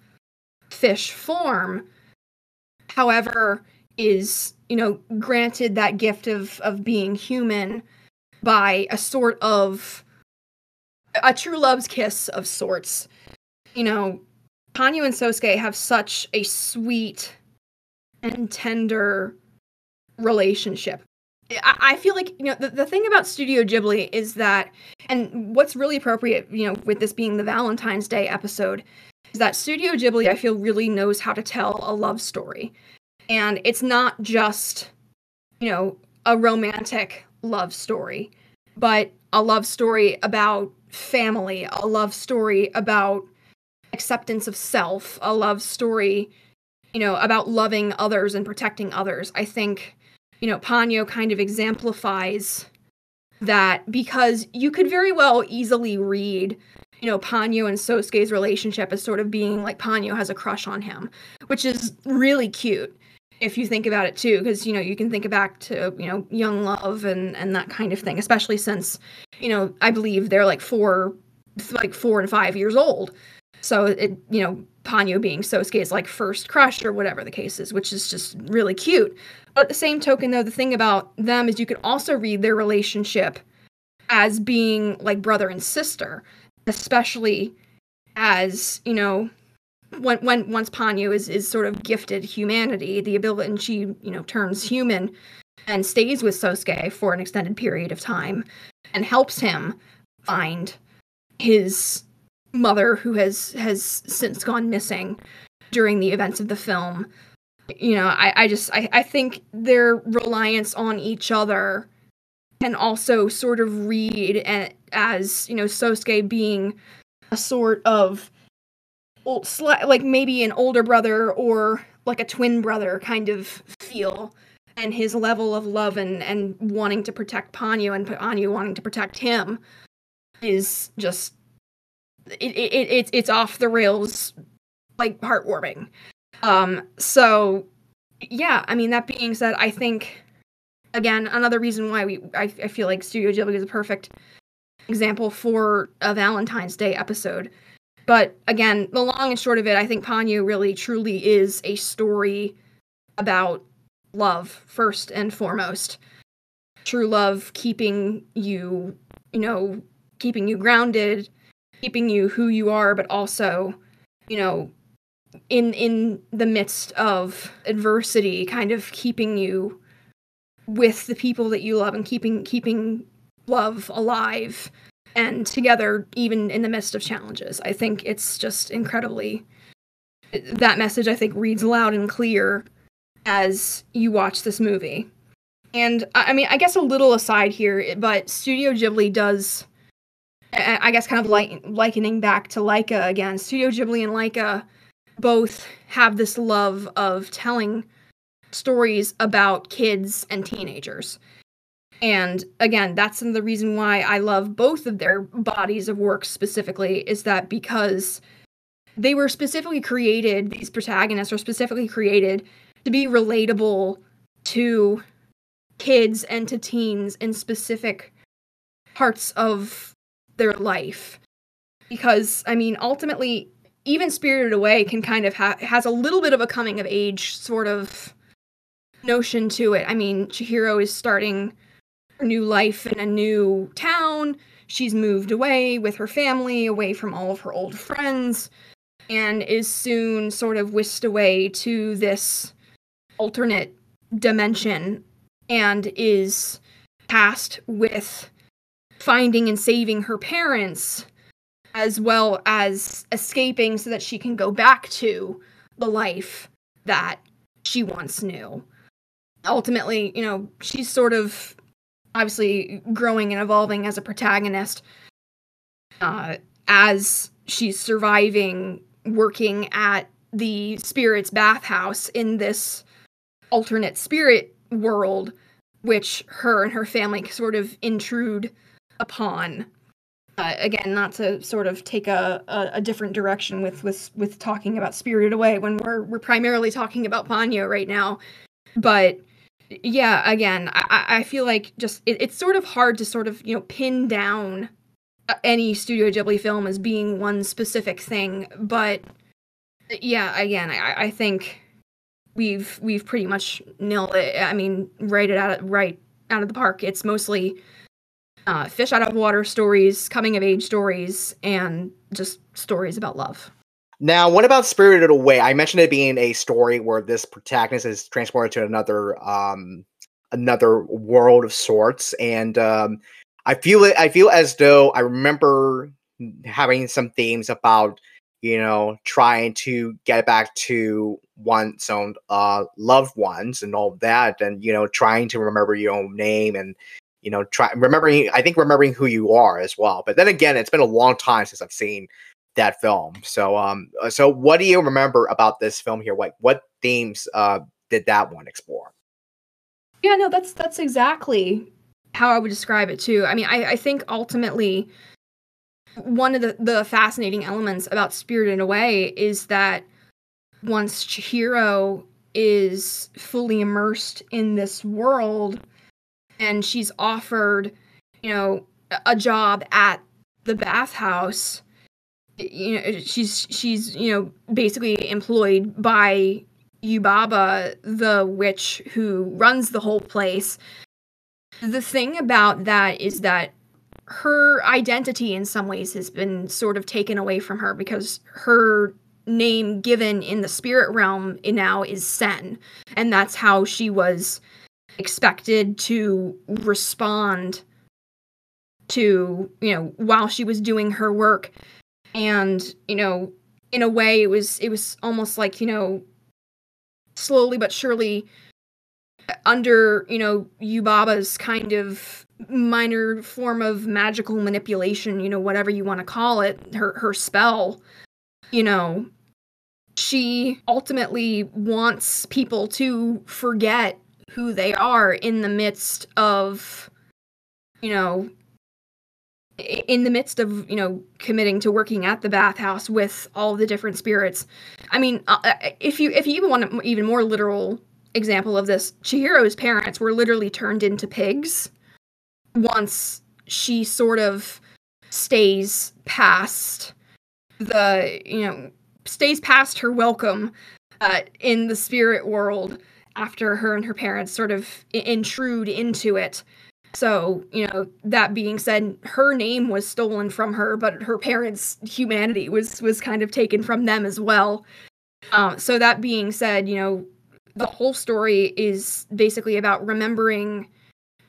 fish form. However, is, you know, granted that gift of being human by a sort of a true love's kiss of sorts. You know, Ponyo and Sosuke have such a sweet and tender relationship. I feel like, you know, the thing about Studio Ghibli is that, and what's really appropriate, you know, with this being the Valentine's Day episode, is that Studio Ghibli, I feel, really knows how to tell a love story. And it's not just, you know, a romantic love story, but a love story about family, a love story about acceptance of self, a love story, you know, about loving others and protecting others. I think, you know, Ponyo kind of exemplifies that, because you could very well easily read, you know, Ponyo and Sosuke's relationship as sort of being like Ponyo has a crush on him, which is really cute if you think about it too, because, you know, you can think back to, you know, young love and that kind of thing, especially since, you know, I believe they're like four and 5 years old. So, it, you know, Ponyo being Sosuke's, like, first crush or whatever the case is, which is just really cute. But at the same token, though, the thing about them is you could also read their relationship as being, like, brother and sister, especially as, you know, once Ponyo is sort of gifted humanity, the ability, and she, you know, turns human and stays with Sosuke for an extended period of time and helps him find his mother, who has since gone missing during the events of the film. You know, I think their reliance on each other can also sort of read as, you know, Sosuke being a sort of old, like maybe an older brother or like a twin brother kind of feel, and his level of love and wanting to protect Ponyo and Ponyo wanting to protect him is just, it's off the rails, like, heartwarming. So, yeah, I mean, that being said, I think, again, another reason why I feel like Studio Ghibli is a perfect example for a Valentine's Day episode. But, again, the long and short of it, I think Ponyo really, truly is a story about love, first and foremost. True love keeping you, you know, keeping you grounded, keeping you who you are, but also, you know, in the midst of adversity, kind of keeping you with the people that you love and keeping love alive and together, even in the midst of challenges. I think it's just incredibly, that message, I think, reads loud and clear as you watch this movie. And, I mean, I guess a little aside here, but Studio Ghibli does, I guess, kind of likening back to Laika again, Studio Ghibli and Laika both have this love of telling stories about kids and teenagers. And again, that's the reason why I love both of their bodies of work specifically, is that because they were specifically created, these protagonists were specifically created to be relatable to kids and to teens in specific parts of their life. Because, I mean, ultimately, even Spirited Away can kind of has a little bit of a coming of age sort of notion to it. I mean, Chihiro is starting her new life in a new town. She's moved away with her family, away from all of her old friends, and is soon sort of whisked away to this alternate dimension and is tasked with finding and saving her parents, as well as escaping so that she can go back to the life that she once knew. Ultimately, you know, she's sort of obviously growing and evolving as a protagonist as she's surviving working at the spirit's bathhouse in this alternate spirit world, which her and her family sort of intrude upon. Again, not to sort of take a different direction with talking about Spirited Away when we're primarily talking about Ponyo right now. But yeah, again, I feel like just it's sort of hard to sort of, you know, pin down any Studio Ghibli film as being one specific thing. But yeah, again, I think we've pretty much nailed it. I mean, right out of the park. It's mostly fish out of water stories, coming of age stories, and just stories about love. Now, what about Spirited Away? I mentioned it being a story where this protagonist is transported to another world of sorts, and I feel as though I remember having some themes about, you know, trying to get back to one's own loved ones and all that, and, you know, trying to remember your own name, and, you know, remembering who you are as well. But then again, it's been a long time since I've seen that film. So so what do you remember about this film here? Like, what themes did that one explore? Yeah, no, that's exactly how I would describe it too. I mean, I think ultimately one of the fascinating elements about Spirited Away is that once Chihiro is fully immersed in this world, and she's offered, you know, a job at the bathhouse, you know, she's you know, basically employed by Yubaba, the witch who runs the whole place. The thing about that is that her identity in some ways has been sort of taken away from her, because her name given in the spirit realm now is Sen, and that's how she was expected to respond to, you know, while she was doing her work. And, you know, in a way it was almost like, you know, slowly but surely under, you know, Yubaba's kind of minor form of magical manipulation, you know, whatever you want to call it, her spell, you know, she ultimately wants people to forget who they are in the midst of committing to working at the bathhouse with all the different spirits. I mean, if you even want an even more literal example of this, Chihiro's parents were literally turned into pigs once she sort of stays past her welcome in the spirit world, after her and her parents sort of intrude into it. So, you know, that being said, her name was stolen from her, but her parents' humanity was kind of taken from them as well. So that being said, you know, the whole story is basically about remembering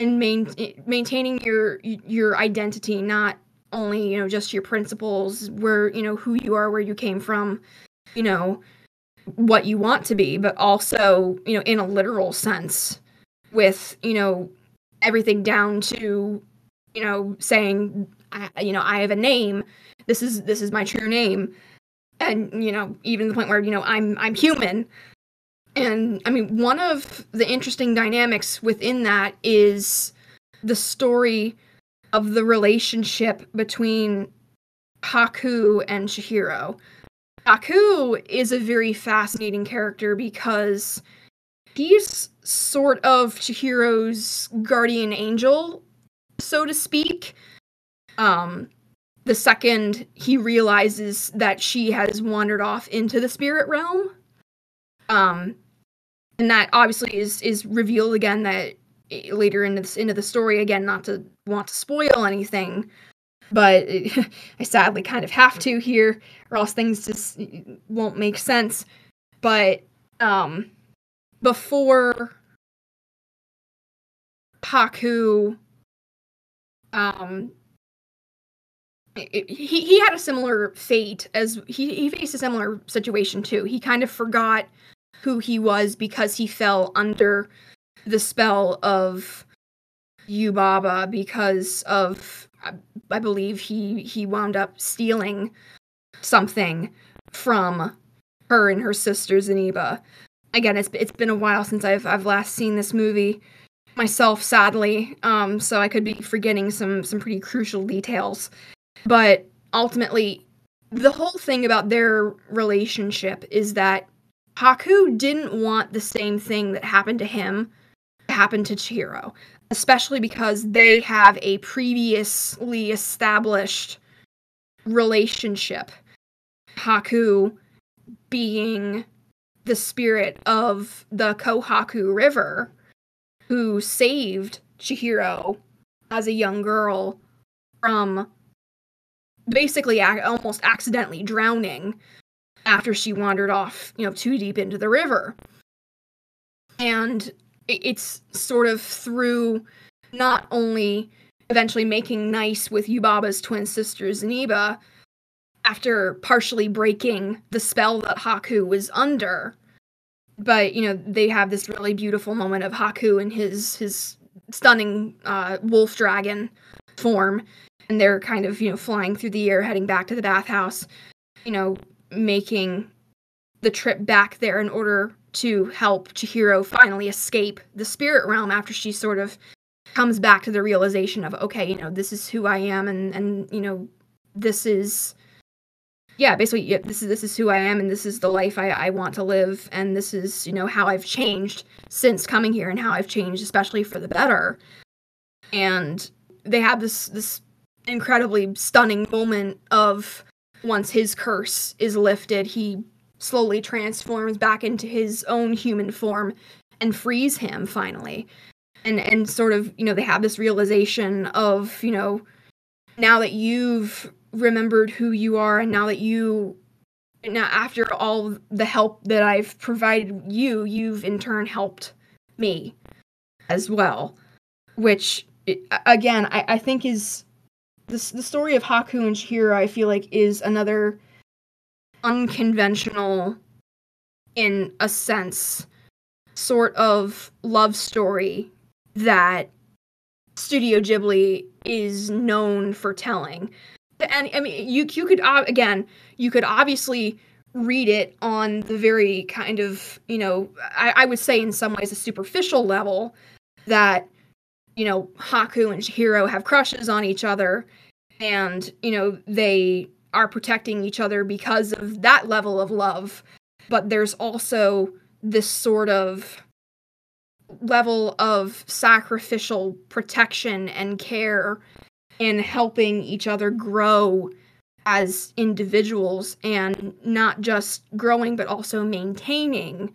and maintaining your identity, not only, you know, just your principles, where, you know, who you are, where you came from, you know, what you want to be, but also, you know, in a literal sense, with, you know, everything down to, you know, saying, you know, I have a name, this is my true name, and, you know, even the point where, you know, I'm human. And I mean, one of the interesting dynamics within that is the story of the relationship between Haku and Chihiro. Haku is a very fascinating character because he's sort of Chihiro's guardian angel, so to speak. The second he realizes that she has wandered off into the spirit realm. And that obviously is revealed again that later into the story, again, not to want to spoil anything, but I sadly kind of have to here, or else things just won't make sense. But before Haku, he had a similar fate, as he faced a similar situation too. He kind of forgot who he was because he fell under the spell of Yubaba because of, I believe he wound up stealing something from her and her sister Zeniba. Again, it's been a while since I've last seen this movie myself, sadly. So I could be forgetting some pretty crucial details. But ultimately, the whole thing about their relationship is that Haku didn't want the same thing that happened to him to happen to Chihiro, especially because they have a previously established relationship. Haku being the spirit of the Kohaku River, who saved Chihiro as a young girl from basically almost accidentally drowning after she wandered off, too deep into the river. And it's sort of through not only eventually making nice with Yubaba's twin sister Zeniba, after partially breaking the spell that Haku was under. But, they have this really beautiful moment of Haku and his stunning wolf dragon form. And they're kind of, flying through the air, heading back to the bathhouse, making the trip back there in order to help Chihiro finally escape the spirit realm after she sort of comes back to the realization of, okay, this is who I am, and this is... Yeah, basically, yeah, this is who I am, and this is the life I want to live, and this is, how I've changed since coming here, and how I've changed, especially for the better. And they have this incredibly stunning moment of, once his curse is lifted, he slowly transforms back into his own human form and frees him, finally. And sort of, they have this realization of, now that you've remembered who you are, and now after all the help that I've provided you, you've in turn helped me as well, which again I think is the story of Haku and Chihiro. I feel like is another unconventional, in a sense, sort of love story that Studio Ghibli is known for telling. And I mean, you could again, you could obviously read it on the very kind of, I would say in some ways a superficial level that, Haku and Chihiro have crushes on each other, and they are protecting each other because of that level of love. But there's also this sort of level of sacrificial protection and care in helping each other grow as individuals, and not just growing but also maintaining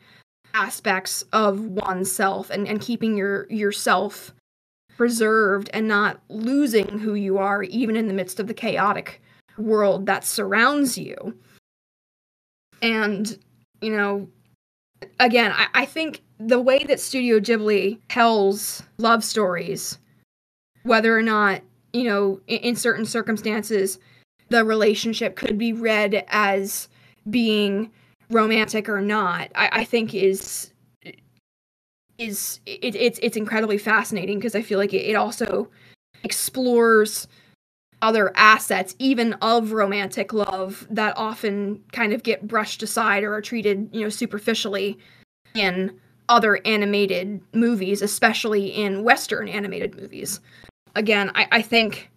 aspects of oneself, and keeping yourself preserved and not losing who you are, even in the midst of the chaotic world that surrounds you. And, again, I think the way that Studio Ghibli tells love stories, whether or not in certain circumstances, the relationship could be read as being romantic or not, I think it's incredibly fascinating, because I feel like it also explores other assets, even of romantic love, that often kind of get brushed aside or are treated, superficially in other animated movies, especially in Western animated movies. Again, I think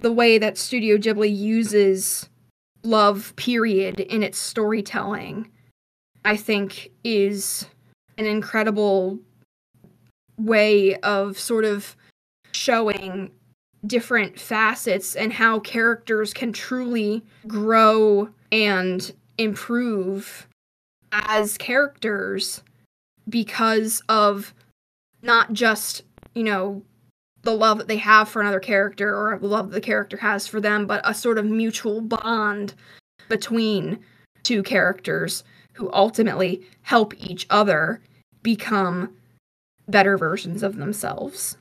the way that Studio Ghibli uses love, period, in its storytelling, I think is an incredible way of sort of showing different facets and how characters can truly grow and improve as characters because of not just, the love that they have for another character, or the love the character has for them, but a sort of mutual bond between two characters who ultimately help each other become better versions of themselves.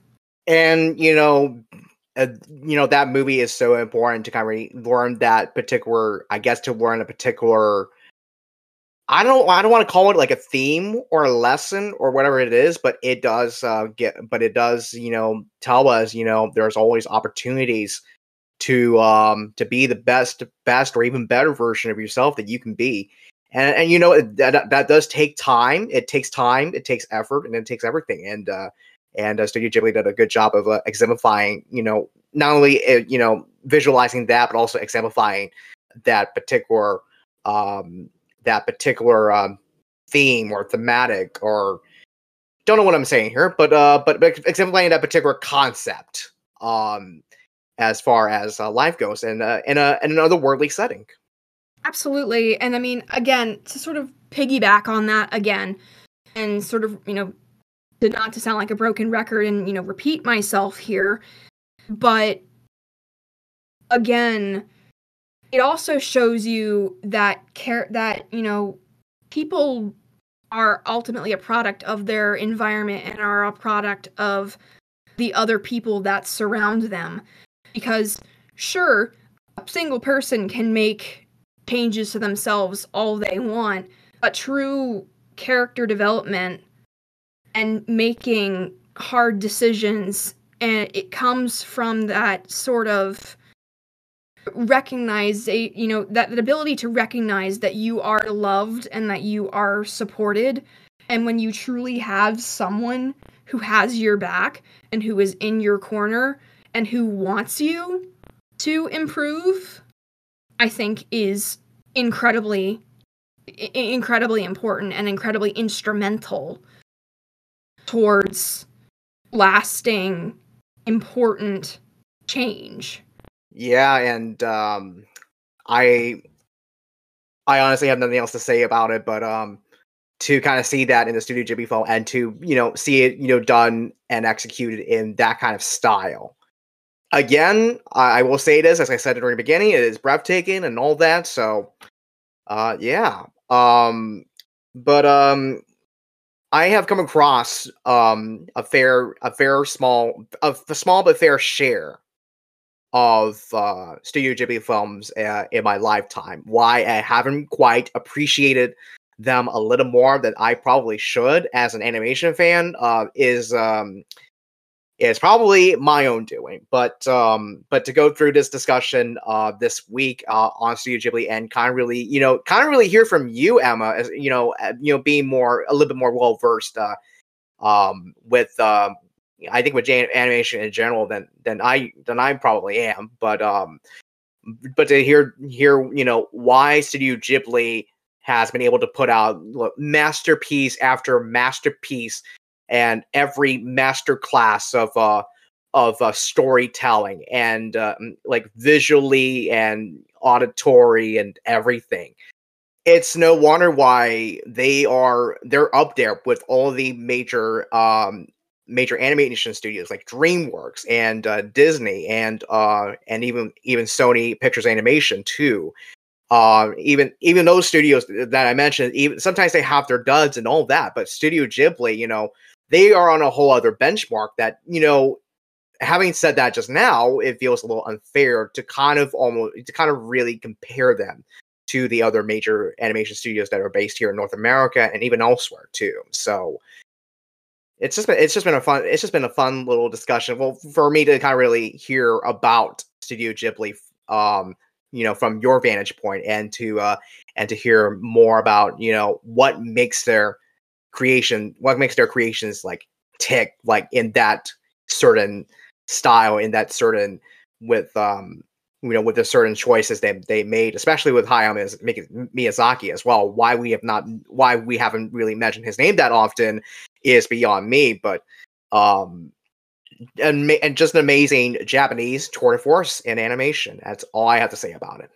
And, that movie is so important to kind of learn a particular I don't want to call it like a theme or a lesson or whatever it is, but it does tell us, there's always opportunities to be the best or even better version of yourself that you can be. And that does take time. It takes time. It takes effort, and it takes everything. And Studio Ghibli did a good job of exemplifying, not only visualizing that, but also exemplifying that particular theme or thematic, or don't know what I'm saying here, but exemplifying that particular concept as far as life goes, in an otherworldly setting. Absolutely. And I mean, again, to sort of piggyback on that again, and sort of, not to sound like a broken record and, repeat myself here, but again, it also shows you that people are ultimately a product of their environment and are a product of the other people that surround them. Because sure, a single person can make changes to themselves all they want, but true character development and making hard decisions, and it comes from that sort of that ability to recognize that you are loved and that you are supported. And when you truly have someone who has your back and who is in your corner and who wants you to improve, I think is incredibly important and incredibly instrumental towards lasting, important change. Yeah, and I honestly have nothing else to say about it, but to kind of see that in the Studio Ghibli film and to, see it, done and executed in that kind of style. Again, I will say this, as I said at the very beginning, it is breathtaking and all that. So, I have come across a small but fair share of Studio Ghibli films in my lifetime. Why I haven't quite appreciated them a little more than I probably should as an animation fan is probably my own doing, but to go through this discussion this week on Studio Ghibli and kind of really hear from you, Emma, as being a little bit more well versed with I think with animation in general than I probably am, but to hear why Studio Ghibli has been able to put out masterpiece after masterpiece. And every masterclass of storytelling and visually and auditory and everything. It's no wonder why they're up there with all the major animation studios like DreamWorks and Disney and even Sony Pictures Animation too. Even those studios that I mentioned, even sometimes they have their duds and all that, but Studio Ghibli, they are on a whole other benchmark that, having said that just now, it feels a little unfair to kind of really compare them to the other major animation studios that are based here in North America and even elsewhere too. So it's just been a fun little discussion. Well, for me to kind of really hear about Studio Ghibli, from your vantage point and to hear more about, what makes their creations like tick, like in that certain style, in that certain with the certain choices they made, especially with Hayao Miyazaki as well. Why we haven't really mentioned his name that often is beyond me, but and just an amazing Japanese tour de force in animation. That's all I have to say about it.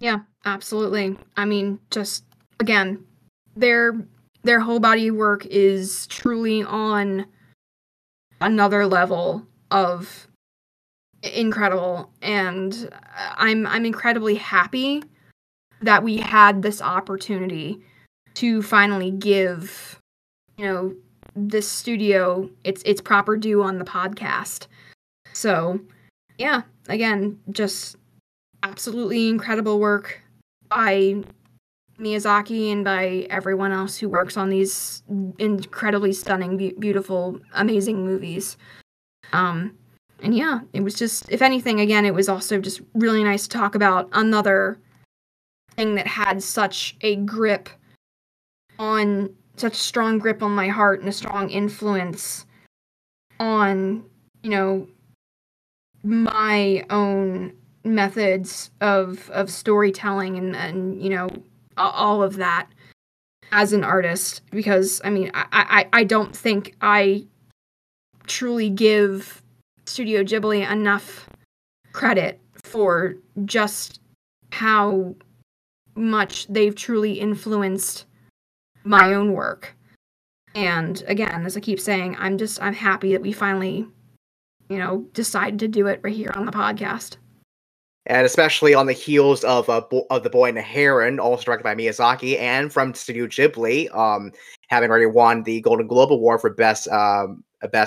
Yeah, absolutely. I mean, just again, their whole body of work is truly on another level of incredible, and I'm incredibly happy that we had this opportunity to finally give, this studio its proper due on the podcast. So yeah, again, just absolutely incredible work by Miyazaki and by everyone else who works on these incredibly stunning, beautiful, amazing movies. And yeah, it was just, if anything, again, it was also just really nice to talk about another thing that had such a grip on, such strong grip on my heart and a strong influence on, you know, my own methods of storytelling and you know, all of that as an artist, because I mean, I don't think I truly give Studio Ghibli enough credit for just how much they've truly influenced my own work. And again, as I keep saying, I'm happy that we finally, you know, decided to do it right here on the podcast. And especially on the heels of The Boy and the Heron, also directed by Miyazaki, and from Studio Ghibli, having already won the Golden Globe Award for best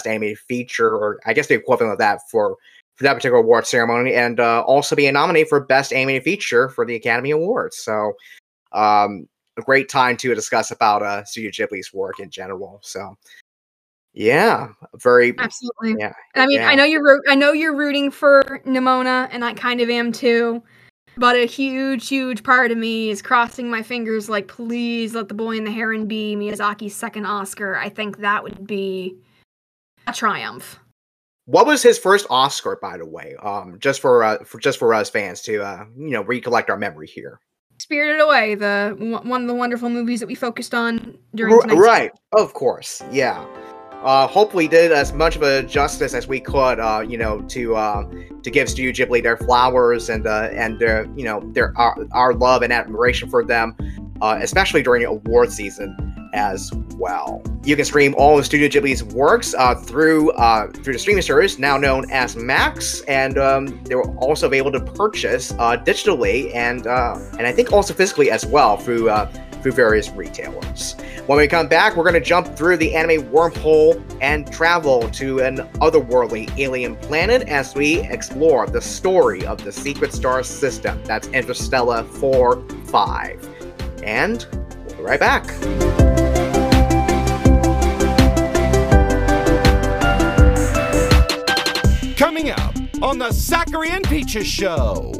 animated feature, or I guess the equivalent of that for that particular award ceremony, and also being nominated for best animated feature for the Academy Awards. So, a great time to discuss about Studio Ghibli's work in general. So. Yeah, very absolutely. Yeah, and I mean, yeah. I know you're rooting for Nimona, and I kind of am too. But a huge part of me is crossing my fingers, like, please let The Boy and the Heron be Miyazaki's second Oscar. I think that would be a triumph. What was his first Oscar, by the way? Just for us fans to you know, recollect our memory here. Spirited Away, one of the wonderful movies that we focused on during tonight's right, show. Of course, yeah. Hopefully did as much of a justice as we could, you know, to give Studio Ghibli their flowers and their, you know, their our love and admiration for them, especially during award season as well. You can stream all of Studio Ghibli's works through the streaming service now known as Max, and they were also able to purchase digitally and I think also physically as well through various retailers. When we come back, we're going to jump through the anime wormhole and travel to an otherworldly alien planet as we explore the story of the secret star system. That's Interstella 4-5. And we'll be right back. Coming up on the Zachary and Peaches Show,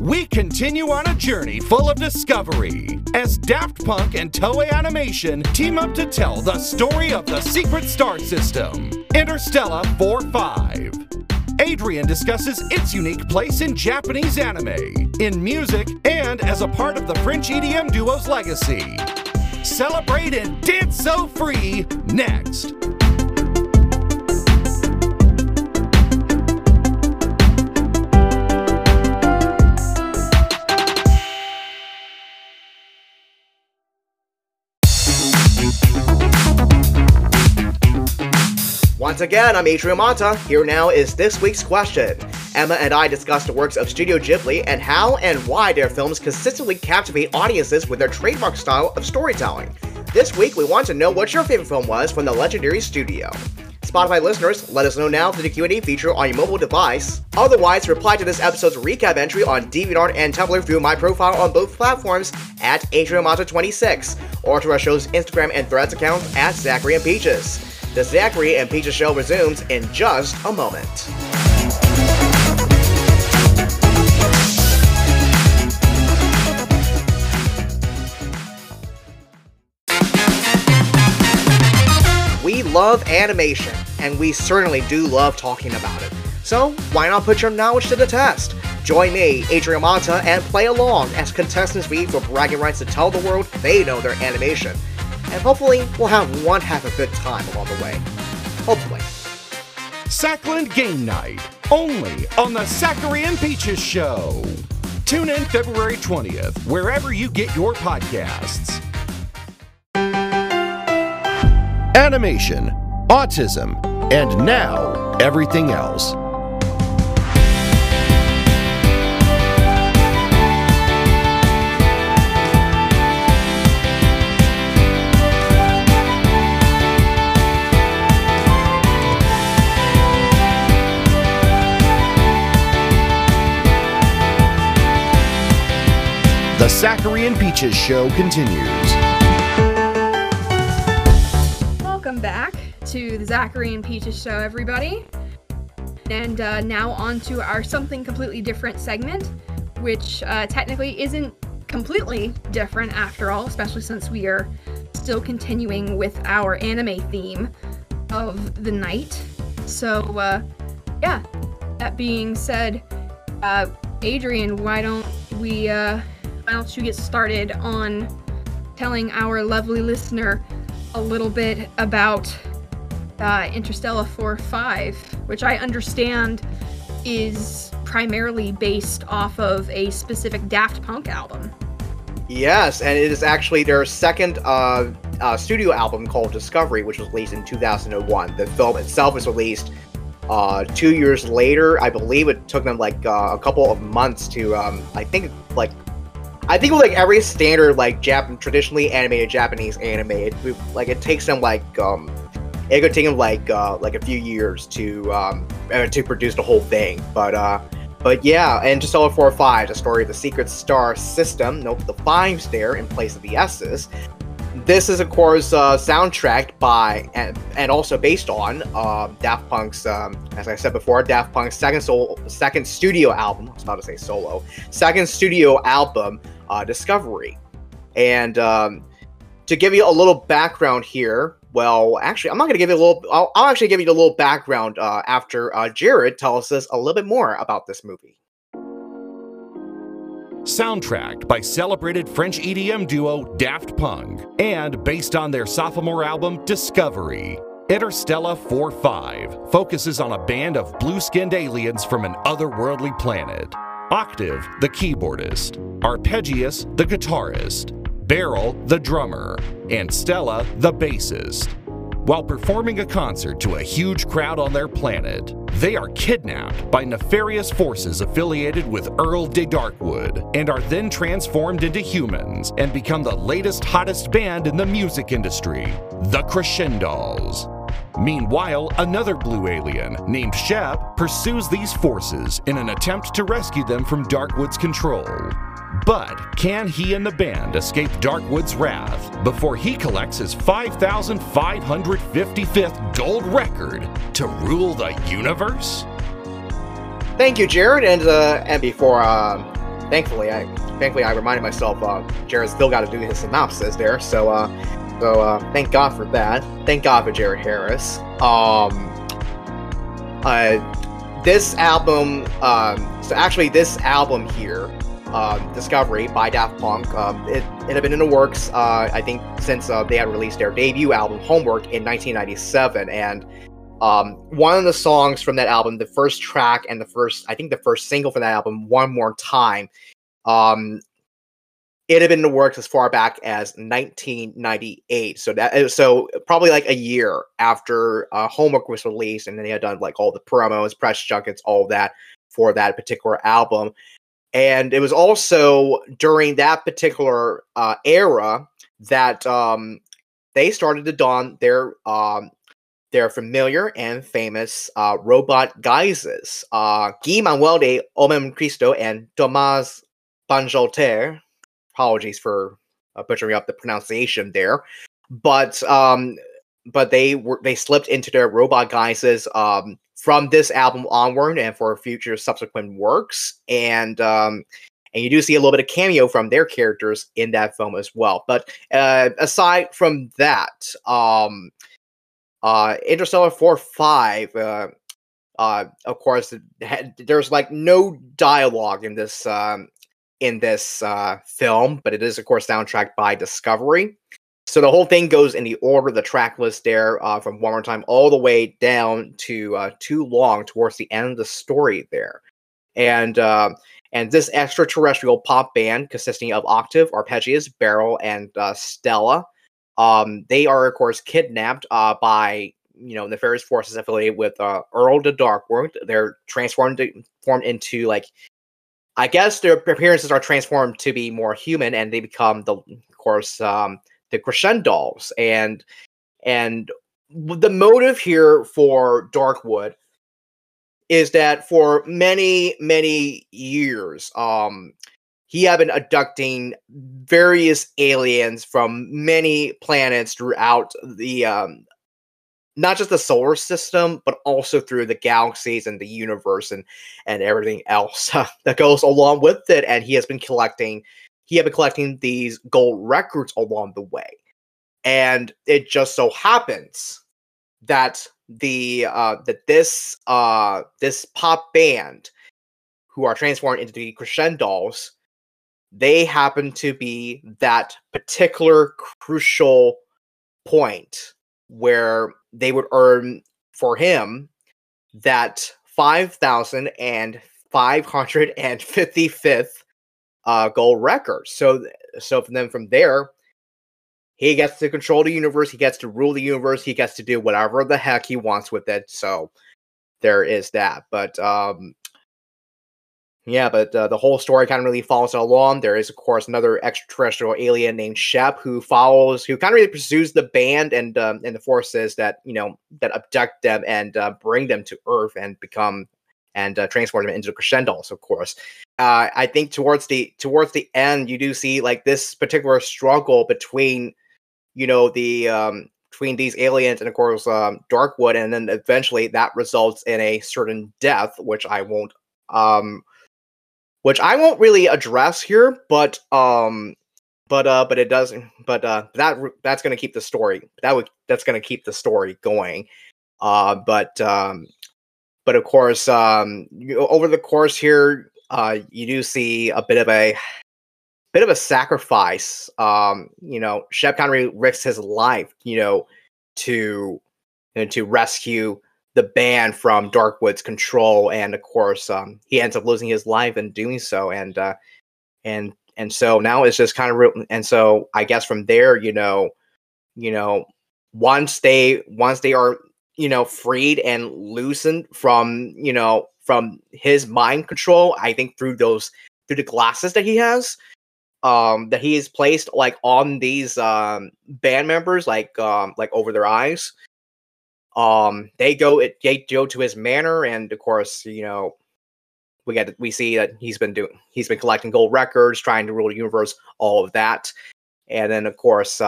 we continue on a journey full of discovery as Daft Punk and Toei Animation team up to tell the story of the secret star system, Interstella 4-5. Adrian discusses its unique place in Japanese anime, in music, and as a part of the French EDM duo's legacy. Celebrate and dance so free next. Once again, I'm Adrian Mata. Here now is this week's question. Emma and I discussed the works of Studio Ghibli and how and why their films consistently captivate audiences with their trademark style of storytelling. This week, we want to know what your favorite film was from the legendary studio. Spotify listeners, let us know now through the Q&A feature on your mobile device. Otherwise, reply to this episode's recap entry on DeviantArt and Tumblr through my profile on both platforms at AdrianMata26, or to our show's Instagram and Threads accounts at Zachary and Peaches. The Zachary and Peaches Show resumes in just a moment. We love animation, and we certainly do love talking about it. So why not put your knowledge to the test? Join me, Adrian Mata, and play along as contestants read for bragging rights to tell the world they know their animation. And hopefully, we'll have one half a good time along the way. Hopefully. Sackland Game Night, only on the Zachary and Peaches Show. Tune in February 20th, wherever you get your podcasts. Animation, autism, and now everything else. The Zachary and Peaches Show continues. Welcome back to the Zachary and Peaches Show, everybody. And now on to our something completely different segment, which technically isn't completely different after all, especially since we are still continuing with our anime theme of the night. So, yeah, that being said, Adrian, why don't you get started on telling our lovely listener a little bit about Interstella 4-5, which I understand is primarily based off of a specific Daft Punk album. Yes, and it is actually their second studio album called Discovery, which was released in 2001. The film itself was released 2 years later. I believe it took them like a couple of months to, I think every standard like traditionally animated Japanese anime, it takes them like it could take them like a few years to produce the whole thing, but yeah. And Interstella 4-5, the story of the secret star system. Nope, the fives there in place of the S's. This is of course soundtracked by and also based on Daft Punk's, as I said before, Daft Punk's second studio album. I was about to say solo. Second studio album, Discovery. And to give you a little background here. Well, actually, I'm not going to give you a little... I'll actually give you a little background after Jared tells us a little bit more about this movie. Soundtracked by celebrated French EDM duo Daft Punk and based on their sophomore album Discovery, Interstella 4-5 focuses on a band of blue-skinned aliens from an otherworldly planet. Octave, the keyboardist. Arpeggius, the guitarist. Beryl, the drummer, and Stella, the bassist. While performing a concert to a huge crowd on their planet, they are kidnapped by nefarious forces affiliated with Earl de Darkwood and are then transformed into humans and become the latest hottest band in the music industry, the Crescendos. Meanwhile, another blue alien named Shep pursues these forces in an attempt to rescue them from Darkwood's control. But can he and the band escape Darkwood's wrath before he collects his 5,555th gold record to rule the universe? Thank you, Jared. And before, thankfully I reminded myself, Jared's still got to do his synopsis there. So thank God for that. Thank God for Jared Harris. This album here. Discovery by Daft Punk. It had been in the works, I think, since they had released their debut album, Homework, in 1997. And one of the songs from that album, the first track and the first single for that album, One More Time, it had been in the works as far back as 1998. So probably like a year after Homework was released, and then they had done like all the promos, press junkets, all that for that particular album. And it was also during that particular era that they started to don their familiar and famous robot guises. Guy Manuel de Homem Cristo and Thomas Bangalter. Apologies for butchering up the pronunciation there, but they slipped into their robot guises. From this album onward and for future subsequent works. And you do see a little bit of cameo from their characters in that film as well. But aside from that, Interstellar 4-5, of course, there's like no dialogue in this film, but it is, of course, soundtracked by Discovery. So the whole thing goes in the order of the track list there, from One More Time all the way down to Too Long towards the end of the story there. And this extraterrestrial pop band consisting of Octave, Arpeggius, Beryl, and Stella, they are, of course, kidnapped by nefarious forces affiliated with Earl the Darkwood. They're transformed into like... I guess their appearances are transformed to be more human, and they become, the Crescendos, and the motive here for Darkwood is that for many years he had been abducting various aliens from many planets throughout the, not just the solar system, but also through the galaxies and the universe and everything else that goes along with it. And he had been collecting these gold records along the way. And it just so happens that this pop band who are transformed into the Crescendos, they happen to be that particular crucial point where they would earn for him that 5,555th gold record. So then from there, he gets to control the universe, he gets to rule the universe, he gets to do whatever the heck he wants with it, so there is that. But, the whole story kind of really follows along. There is, of course, another extraterrestrial alien named Shep who kind of really pursues the band and the forces that abduct them and bring them to Earth and transform them into Crescendos, of course. I think towards the end, you do see like this particular struggle between, between these aliens and of course Darkwood, and then eventually that results in a certain death, which I won't really address here, but it doesn't. But that's going to keep the story. That's going to keep the story going. But of course, over the course here, you do see a bit of a sacrifice. Shep kind of really risks his life, to rescue the band from Darkwood's control, and of course, he ends up losing his life in doing so. And so now it's just kind of real. And so I guess from there, once they are, freed and loosened from his mind control, I think through the glasses that he has, that he is placed like on these band members, like over their eyes. They go to his manor, and of course, we see that he's been collecting gold records, trying to rule the universe, all of that, and then of course,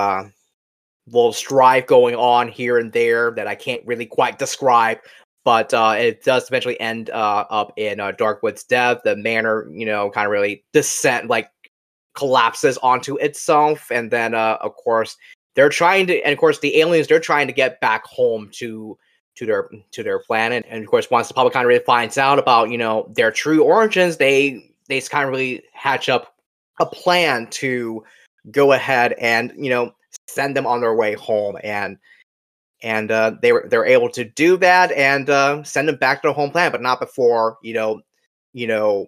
little strife going on here and there that I can't really quite describe, but it does eventually end up in Darkwood's death. The manor, kind of really descent, like collapses onto itself, and then of course. The aliens, they're trying to get back home to their planet. And of course, once the public kind of really finds out about, their true origins, they kind of really hatch up a plan to go ahead and, send them on their way home. And they're able to do that and send them back to their home planet, but not before, Darkwood's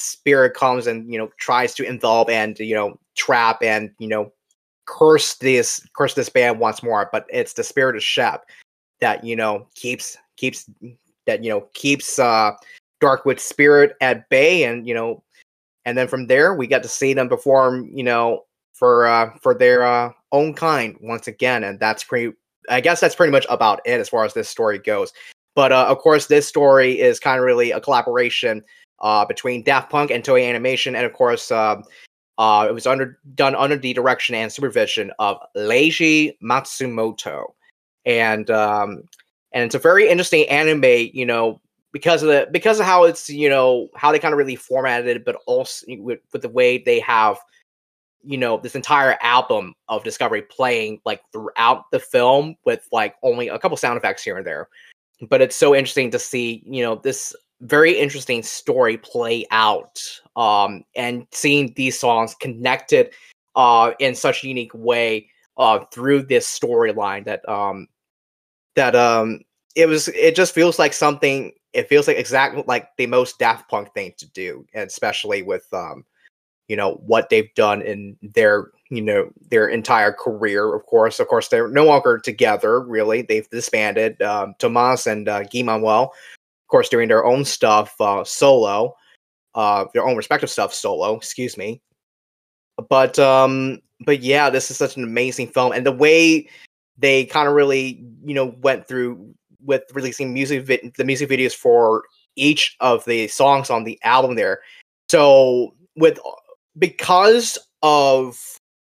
spirit comes and, tries to involve and, trap and, curse this band once more, but it's the spirit of Shep that keeps Darkwood's spirit at bay, and and then from there we got to see them perform for their own kind once again, and that's pretty much about it as far as this story goes. But of course, this story is kind of really a collaboration between Daft Punk and Toei Animation, and of course. It was done under the direction and supervision of Leiji Matsumoto, and it's a very interesting anime, because of how it's how they kind of really formatted it, but also with the way they have this entire album of Discovery playing like throughout the film with like only a couple sound effects here and there, but it's so interesting to see this. Very interesting story play out, and seeing these songs connected in such a unique way through this storyline that it just feels like something. It feels like exactly like the most Daft Punk thing to do, and especially with what they've done in their their entire career. Of course, they're no longer together. Really, they've disbanded. Tomas and Guy Manuel. Of course, doing their own stuff solo, their own respective stuff solo. Excuse me, but yeah, this is such an amazing film, and the way they kind of really went through with releasing the music videos for each of the songs on the album there. So with because of,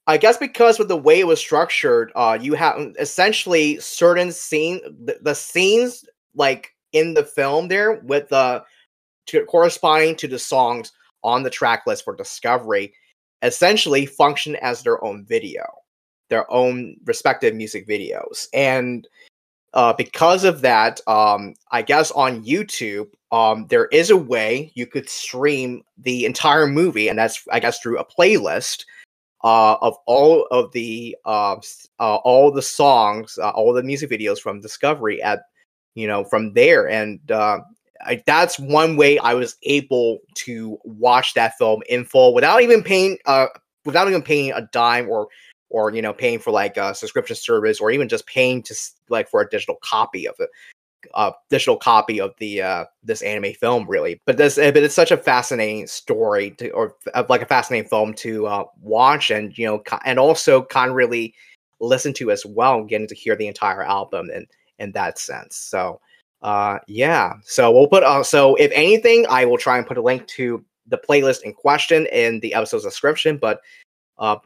I guess because with the way it was structured, you have essentially certain scenes, the scenes like in the film there with the corresponding to the songs on the track list for Discovery essentially function as their own video, their own respective music videos. And because of that, I guess on YouTube, there is a way you could stream the entire movie, and that's, I guess, through a playlist of all of the all the songs, all the music videos from Discovery at, you know, from there. And that's one way I was able to watch that film in full without even paying a dime, or you know, paying for like a subscription service, or even just paying to like for a digital copy of it, this anime film, really. But it's such a fascinating story to, or like a fascinating film to watch, and you know, and also kind of really listen to as well, getting to hear the entire album in that sense. So. Yeah, so we'll put so if anything, I will try and put a link to the playlist in question in the episode's description. But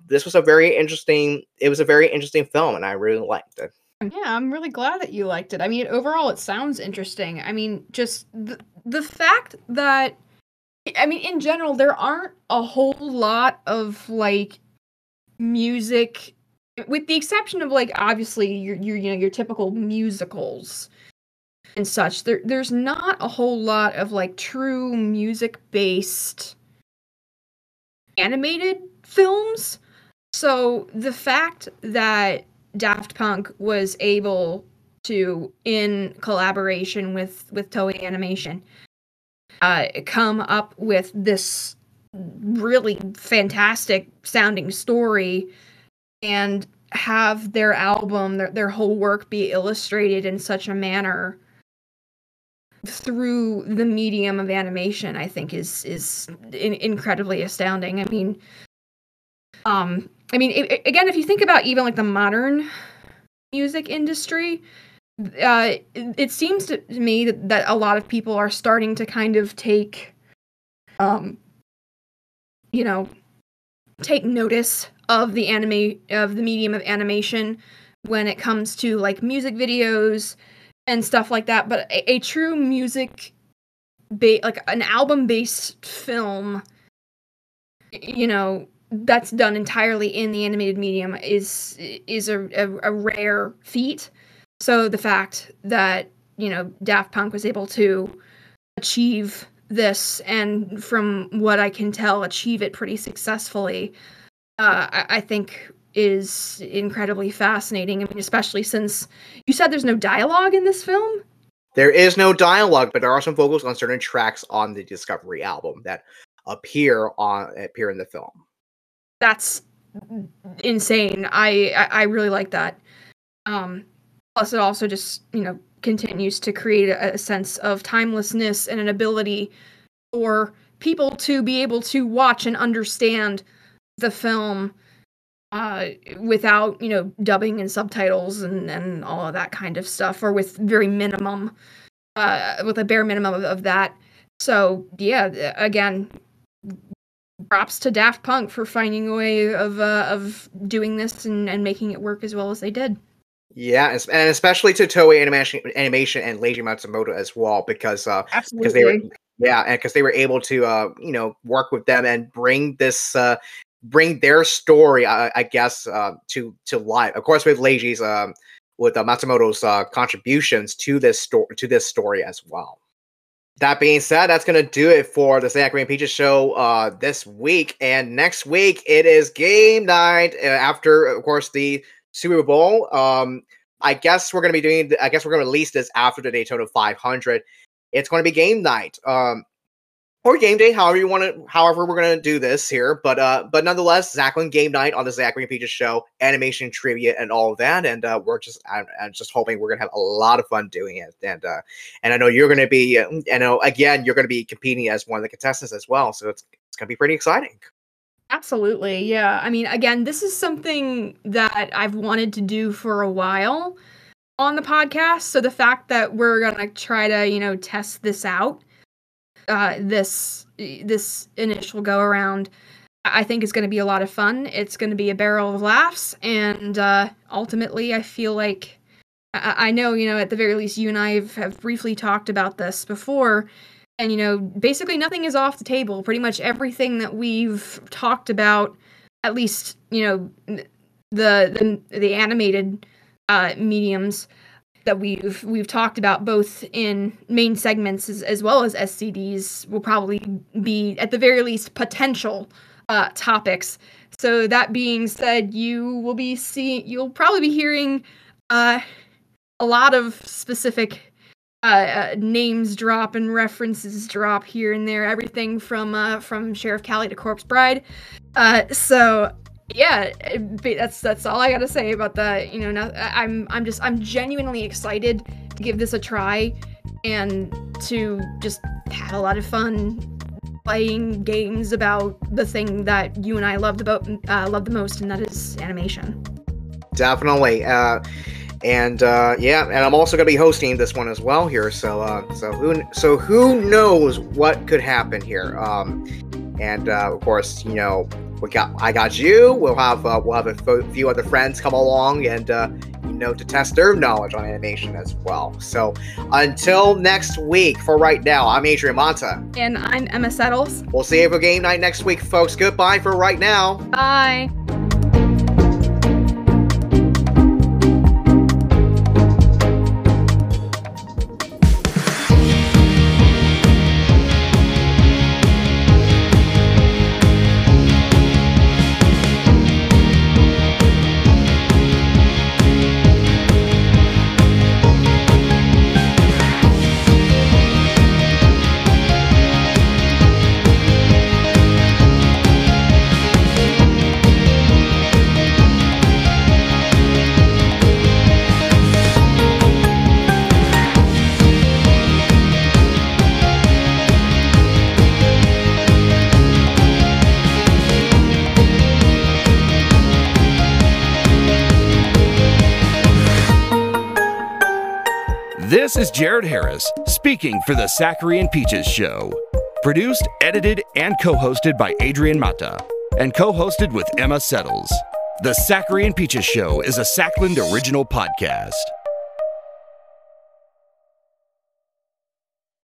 this was a very interesting film, and I really liked it. Yeah, I'm really glad that you liked it. I mean, overall, it sounds interesting. I mean, just the fact that, I mean, in general, there aren't a whole lot of like music, with the exception of like obviously your typical musicals and such. There's not a whole lot of like true music-based animated films. So the fact that Daft Punk was able to, in collaboration with Toei Animation, come up with this really fantastic sounding story and have their album, their whole work be illustrated in such a manner through the medium of animation, I think is incredibly astounding. I mean, again, if you think about even like the modern music industry, it seems to me that a lot of people are starting to kind of take notice of the medium of animation when it comes to like music videos and stuff like that. But a true music, like an album-based film, you know, that's done entirely in the animated medium is a rare feat. So the fact that, you know, Daft Punk was able to achieve this, and from what I can tell, achieve it pretty successfully, I think is incredibly fascinating. I mean, especially since you said there's no dialogue in this film? There is no dialogue, but there are some vocals on certain tracks on the Discovery album that appear in the film. That's insane. I really like that. Plus, it also just, you know, continues to create a sense of timelessness and an ability for people to be able to watch and understand the film without, you know, dubbing and subtitles and all of that kind of stuff, or with a bare minimum of that. So yeah, again, props to Daft Punk for finding a way of doing this and making it work as well as they did. Yeah, and especially to Toei Animation and Leiji Matsumoto as well, because absolutely. Because they were able to work with them and bring this. Bring their story, I guess, to life. Of course, with Leiji's, with Matsumoto's contributions to this story as well. That being said, that's gonna do it for the Snack Green Peaches show this week. And next week it is game night after, of course, the Super Bowl. I guess we're gonna release this after the Daytona 500. It's gonna be game night. Or game day, however we're gonna do this here, but nonetheless, Zachlin game night on the Zachlin Peaches show, animation trivia and all of that, and I'm just hoping we're gonna have a lot of fun doing it, and I know you're gonna be, you're gonna be competing as one of the contestants as well, so it's gonna be pretty exciting. Absolutely, yeah. I mean, again, this is something that I've wanted to do for a while on the podcast, so the fact that we're gonna try to test this out. This initial go around I think it's going to be a lot of fun. It's going to be a barrel of laughs, and ultimately, I feel like I know, you know, at the very least, you and I have briefly talked about this before, and, you know, basically nothing is off the table. Pretty much everything that we've talked about, at least, you know, the animated mediums that we've talked about both in main segments as well as SCDs will probably be, at the very least, potential topics. So that being said, you'll probably be hearing a lot of specific names drop and references drop here and there. Everything from Sheriff Callie to Corpse Bride. So yeah, that's all I gotta say about that. You know, now, I'm genuinely excited to give this a try and to just have a lot of fun playing games about the thing that you and I love the most, and that is animation. Definitely. And I'm also going to be hosting this one as well here. So who knows what could happen here? Of course, you know, I got you. We'll have a few other friends come along and you know, to test their knowledge on animation as well. So until next week, for right now, I'm Adrian Monta, and I'm Emma Settles. We'll see you for game night next week, folks. Goodbye for right now. Bye. This is Jared Harris, speaking for the Zachary and Peaches Show. Produced, edited, and co-hosted by Adrian Mata, and co-hosted with Emma Settles. The Zachary and Peaches Show is a Sackland original podcast.